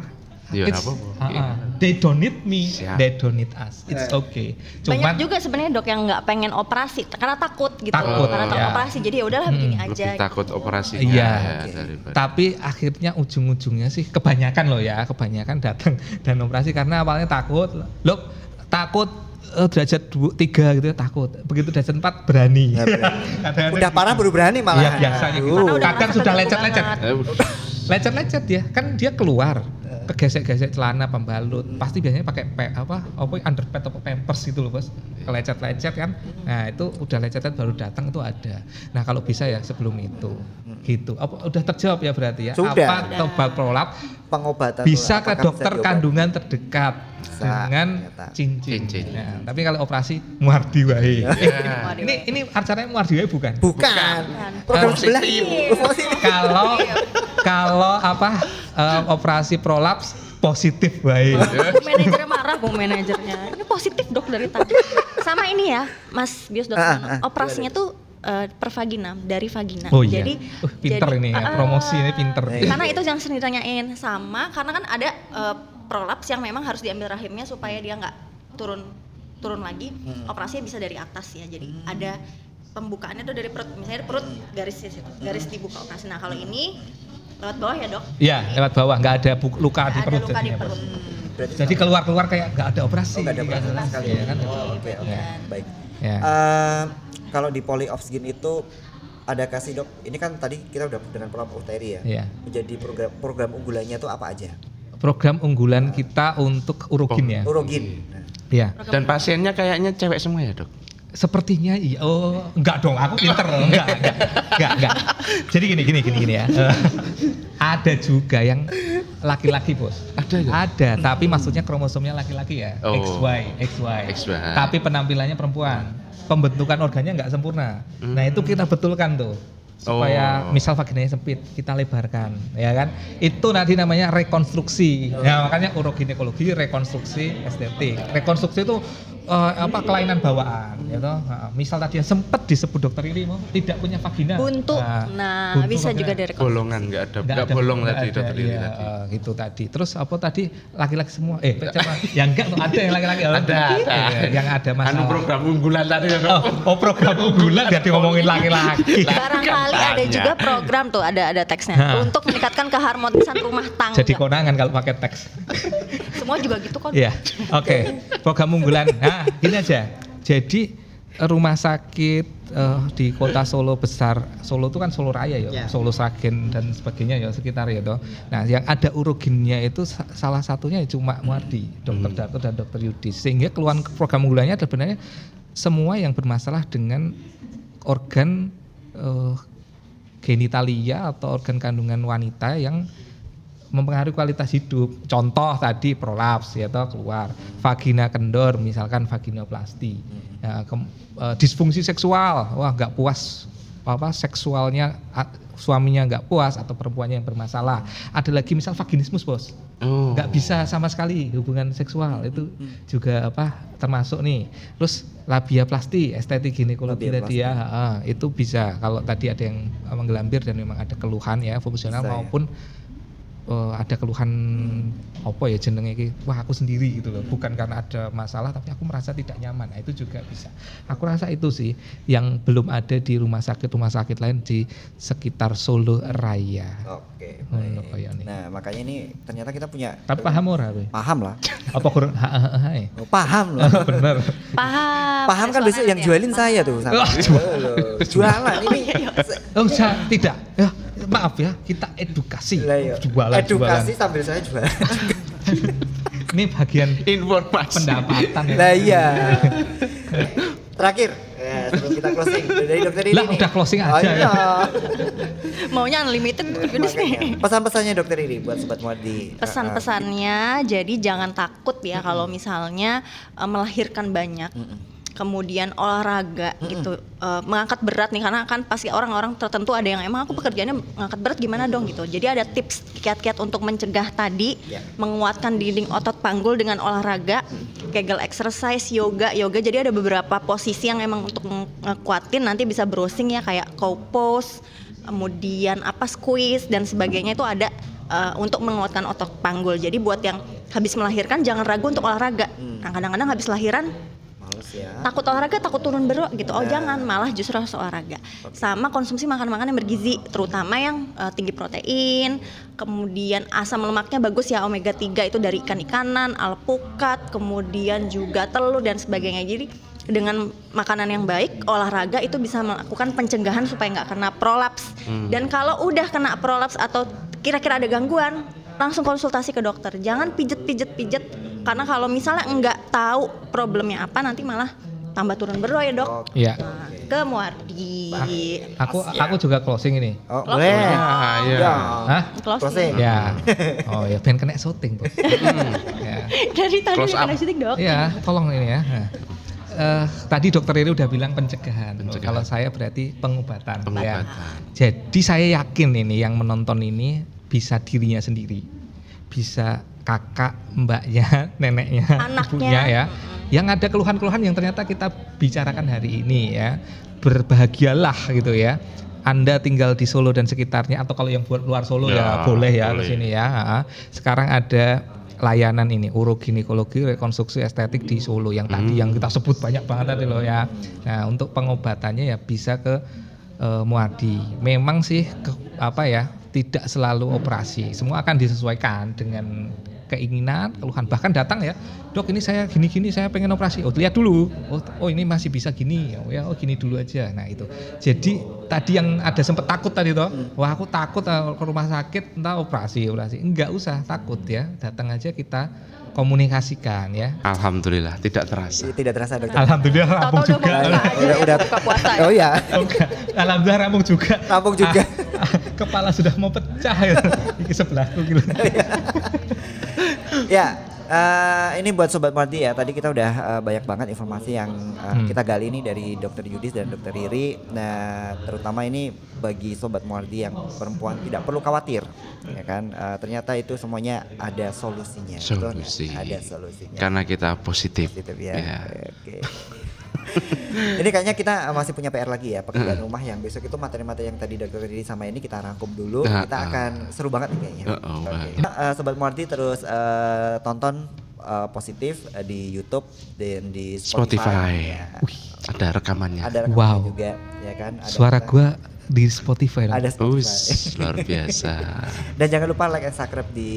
It's, uh, they don't need me, Siap. they don't need us. It's okay. Cuman, banyak juga sebenarnya dok yang nggak pengen operasi karena takut gitu, takut, karena takut ya. operasi. Jadi ya udahlah hmm, begini aja. Gitu. Takut operasi. Iya. Ya, okay. Tapi akhirnya ujung-ujungnya sih kebanyakan loh ya, kebanyakan datang dan operasi karena awalnya takut. Loh, takut uh, derajat tiga gitu takut. Begitu derajat empat berani. Kadang udah parah baru berani malah. Ya, biasanya gitu. Kadang sudah lecet-lecet. Lecet-lecet ya, kan dia keluar. Kegesek-gesek celana pembalut, hmm. pasti biasanya pakai pe, apa, apa underpad atau pampers gitu loh bos, kelecet-lecet kan, nah itu udah lecet-lecet baru datang itu ada. Nah kalau bisa ya sebelum itu, gitu. Apa, udah terjawab ya berarti ya. Sudah. Apa obat prolap? Pengobatan. Bisa ke dokter kandungan terdekat bisa, dengan ternyata. cincin. cincin. Nah, tapi kalau operasi Muwardi wae. Ya. ini ini acaranya Muwardi wae bukan? Bukan. Program sebelah. Kalau kalau apa? Uh, operasi prolaps positif baik. Manajernya marah bu, manajernya. Ini positif dok dari tadi. Sama ini ya, Mas Bios dok. Ah, ah, operasinya ah, tuh uh, per vagina, dari vagina. Oh iya. Jadi uh, pinter jadi, ini ya, uh, promosi ini pinter. Karena itu jangan sendiri tanyain. Sama, karena kan ada uh, prolaps yang memang harus diambil rahimnya supaya dia nggak turun turun lagi. Hmm. Operasinya bisa dari atas ya. Jadi hmm. ada pembukaannya tuh dari perut. Misalnya dari perut garis situ, garis dibuka operasi. Nah kalau ini lewat bawah ya dok? Iya lewat bawah, nggak ada luka, luka di perut. Luka di perut. Hmm. Jadi keluar-keluar kayak nggak ada operasi. Nggak oh, ada operasi sama sekali. Ya, kan? Oh, oke, oke. Ya. Baik. Ya. Uh, kalau di poly of skin itu ada kasih dok, ini kan tadi kita udah dengan program uteri ya. ya. Jadi program, program unggulannya itu apa aja? Program unggulan uh, kita untuk urogin ya. Urogin. Iya. Dan pasiennya kayaknya cewek semua ya dok? Sepertinya iya, oh enggak dong, aku pinter, enggak, enggak, enggak, enggak. Jadi gini, gini, gini, gini ya. Ada juga yang laki-laki bos. Ada ya? Ada, tapi maksudnya kromosomnya laki-laki ya, oh. X Y, X Y. X Y. Tapi penampilannya perempuan, pembentukan organnya enggak sempurna. Hmm. Nah itu kita betulkan tuh, supaya oh. misal vaginanya sempit, kita lebarkan, ya kan. Itu nanti namanya rekonstruksi, nah makanya uroginekologi, rekonstruksi estetik. Rekonstruksi itu Uh, apa kelainan bawaan, gitu. Uh, misal tadi yang sempat disebut dokter ini mau tidak punya vagina, buntu, nah, nah buntu bisa vagina. Juga dari golongan nggak ada, nggak bolong tadi dokter ini tadi, uh, gitu tadi. Terus apa tadi laki-laki semua, eh yang enggak ada yang laki-laki ada, ada, ada. Eh, yang ada masalah. Anu program unggulan tadi, oh, oh program unggulan jadi ngomongin laki-laki. Barangkali ada juga program tuh ada ada teksnya ha. untuk meningkatkan keharmonisan rumah tangga. Jadi konangan kalau pakai teks. Semua juga gitu kan? Iya, oke. Program unggulan. Nah, gini aja. Jadi rumah sakit uh, di kota Solo besar, Solo itu kan Solo Raya ya, yeah. Solo Sragen dan sebagainya ya sekitar ya toh. Nah, yang ada uroginnya itu salah satunya cuma Muwardi, dokter hmm. Darto dan dokter Yudis. Sehingga keluhan program unggulannya sebenarnya semua yang bermasalah dengan organ uh, genitalia atau organ kandungan wanita yang mempengaruhi kualitas hidup. Contoh tadi prolaps ya toh keluar, vagina kendor misalkan vaginoplasti, ya, ke, uh, disfungsi seksual, wah nggak puas apa seksualnya a, suaminya nggak puas atau perempuannya yang bermasalah. Ada lagi misal vaginismus bos, nggak oh. bisa sama sekali hubungan seksual itu juga apa termasuk nih. Terus labiaplasti, estetik ginekologi tadi ya uh, itu bisa kalau tadi ada yang menggelampir dan memang ada keluhan ya fungsional bisa, maupun ya. Uh, ada keluhan hmm. apa ya jenenge iki, wah aku sendiri gitu loh, bukan karena ada masalah tapi aku merasa tidak nyaman, nah, itu juga bisa. Aku rasa itu sih yang belum ada di rumah sakit rumah sakit lain di sekitar Solo Raya. Oke. Hmm, nah makanya ini ternyata kita punya. Tapi paham ora kowe? Paham lah. Apa kurang? Oh, paham loh. Bener. Paham. Paham kan biasanya yang jualin saya tuh. Jualan ini. Oh tidak. maaf ya, kita edukasi. Jualan, edukasi jualan. Sambil saya jualan. Ini bagian informasi pendapatan ya. Nah, iya. Terakhir, ya, sebelum kita closing dari dokter Riri. Lah, udah closing aja. Oh, iya. Maunya unlimited. Pesan-pesannya dokter Riri buat sobat Muwardi. Pesan-pesannya, jadi jangan takut ya mm-hmm. kalau misalnya uh, melahirkan banyak. Mm-mm. Kemudian olahraga mm-mm. gitu, uh, mengangkat berat nih, karena kan pasti orang-orang tertentu ada yang emang aku pekerjaannya mengangkat berat gimana dong gitu. Jadi ada tips, kiat-kiat untuk mencegah tadi, yeah. menguatkan dinding otot panggul dengan olahraga, Kegel exercise, yoga, yoga. Jadi ada beberapa posisi yang emang untuk ngekuatin, nanti bisa browsing ya kayak cow pose, kemudian apa squeeze dan sebagainya, itu ada uh, untuk menguatkan otot panggul. Jadi buat yang habis melahirkan jangan ragu untuk olahraga. Nah, kadang-kadang habis lahiran ya. Takut olahraga, takut turun berat gitu. Oh nah. Jangan, malah justru harus olahraga. Sama konsumsi makanan-makanan yang bergizi, terutama yang uh, tinggi protein. Kemudian asam lemaknya bagus ya, omega tiga itu dari ikan-ikanan, alpukat, kemudian juga telur dan sebagainya. Jadi dengan makanan yang baik, olahraga itu bisa melakukan pencegahan supaya nggak kena prolaps. hmm. Dan kalau udah kena prolaps atau kira-kira ada gangguan, langsung konsultasi ke dokter. Jangan pijet-pijet-pijet, karena kalau misalnya enggak tahu problemnya apa, nanti malah tambah turun berat ya dok. Iya. Nah, ke Muwardi. Aku aku juga closing ini. Oh, boleh. Ya. ya. ya. Hah? Closing. Ya. Oh ya, pengen kena syuting bos. hmm, ya. Dari tadi kena syuting dok. Iya, tolong ini ya. Nah. Uh, tadi dokter Riri udah bilang pencegahan. pencegahan. Kalau saya berarti pengobatan. pengobatan. Ya. Jadi saya yakin ini yang menonton ini bisa dirinya sendiri, bisa kakak, mbaknya, neneknya, anaknya, ibunya ya, yang ada keluhan-keluhan yang ternyata kita bicarakan hari ini ya, berbahagialah gitu ya. Anda tinggal di Solo dan sekitarnya, atau kalau yang luar Solo ya, ya boleh ya ke sini ya. Sekarang ada layanan ini uroginekologi rekonstruksi estetik di Solo yang hmm. tadi yang kita sebut banyak banget tadi loh ya. Nah untuk pengobatannya ya bisa ke uh, Muwardi. Memang sih ke, apa ya? tidak selalu operasi, semua akan disesuaikan dengan keinginan, keluhan. Bahkan datang ya, dok ini saya gini-gini, saya pengen operasi. Oh lihat dulu, oh, oh ini masih bisa gini, oh ya oh gini dulu aja. Nah itu, jadi tadi yang ada sempat takut tadi toh, wah aku takut ke rumah sakit, entah operasi, operasi. Enggak usah takut ya, datang aja kita komunikasikan ya. Alhamdulillah tidak terasa. Tidak terasa dokter. Alhamdulillah rampung juga. Udah udah buka puasa. Oh ya. Alhamdulillah rampung juga. Rampung juga. Kepala sudah mau pecah ya. Iki sebelahku gitu. Ya, uh, ini buat sobat Muwardi ya. Tadi kita udah uh, banyak banget informasi yang uh, hmm. kita gali ini dari dokter Yudis dan dokter Riri. Nah, terutama ini bagi sobat Muwardi yang perempuan tidak perlu khawatir. Ya kan, uh, ternyata itu semuanya ada solusinya. Solusi. Betul, ada solusinya. Karena kita positif. Positif ya. Yeah. Oke. Okay. Ini kayaknya kita masih punya P R lagi ya, pekerjaan uh. rumah yang besok itu materi-materi yang tadi dokter Riri sama ini kita rangkum dulu. Uh. Kita akan seru banget nih kayaknya. Uh. Uh. Okay. Uh, sobat Muwardi terus uh, tonton uh, Positif uh, di YouTube dan di Spotify. Spotify. Ya. Wih, ada rekamannya. Ada rekamannya wow. juga, ya kan. Ada suara rekaman. Gua di Spotify lah. Ada Spotify. Ush, luar biasa. Dan jangan lupa like and subscribe di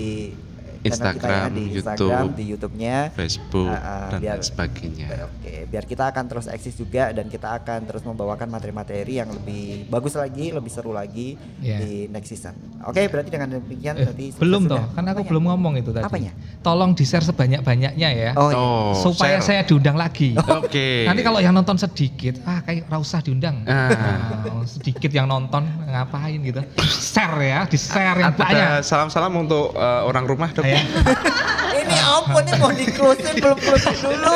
Instagram, ya, di Instagram, YouTube, di YouTube-nya, Facebook uh, uh, dan biar, sebagainya. Oke, okay. Biar kita akan terus eksis juga dan kita akan terus membawakan materi-materi yang lebih bagus lagi, lebih seru lagi yeah. di next season. Oke, okay, yeah. berarti dengan demikian eh, nanti belum toh, karena aku apanya? belum ngomong itu tadi. Apanya? Tolong di-share sebanyak-banyaknya ya. Oh, oh, supaya share. saya diundang lagi. Oke. Okay. Nanti kalau yang nonton sedikit, ah kayak enggak usah diundang. Ah. Sedikit yang nonton ngapain gitu. Share ya, di-share yang banyak. Salam-salam untuk uh, orang rumah dong. Ini ampun ini mau di-closein belum close dulu.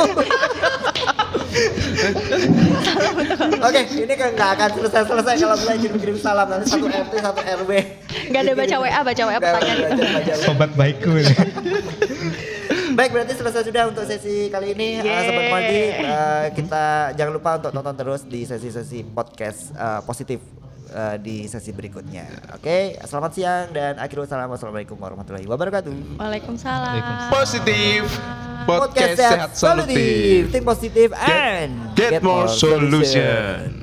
Oke, ini kan nggak akan selesai-selesai kalau kirim salam nanti satu R T satu R W. Nggak ada baca W A, baca W A pertanyaan itu. Sobat baikku. Baik, berarti selesai sudah untuk sesi kali ini. Uh, Sobat Muwardi, uh, kita jangan lupa untuk nonton terus di sesi-sesi podcast uh, Positif. Uh, di sesi berikutnya. Oke, okay, selamat siang dan akhirul salam. Wassalamualaikum warahmatullahi wabarakatuh. Waalaikumsalam. Positif podcast sehat solutif. Think positive and get, get more solution. solution.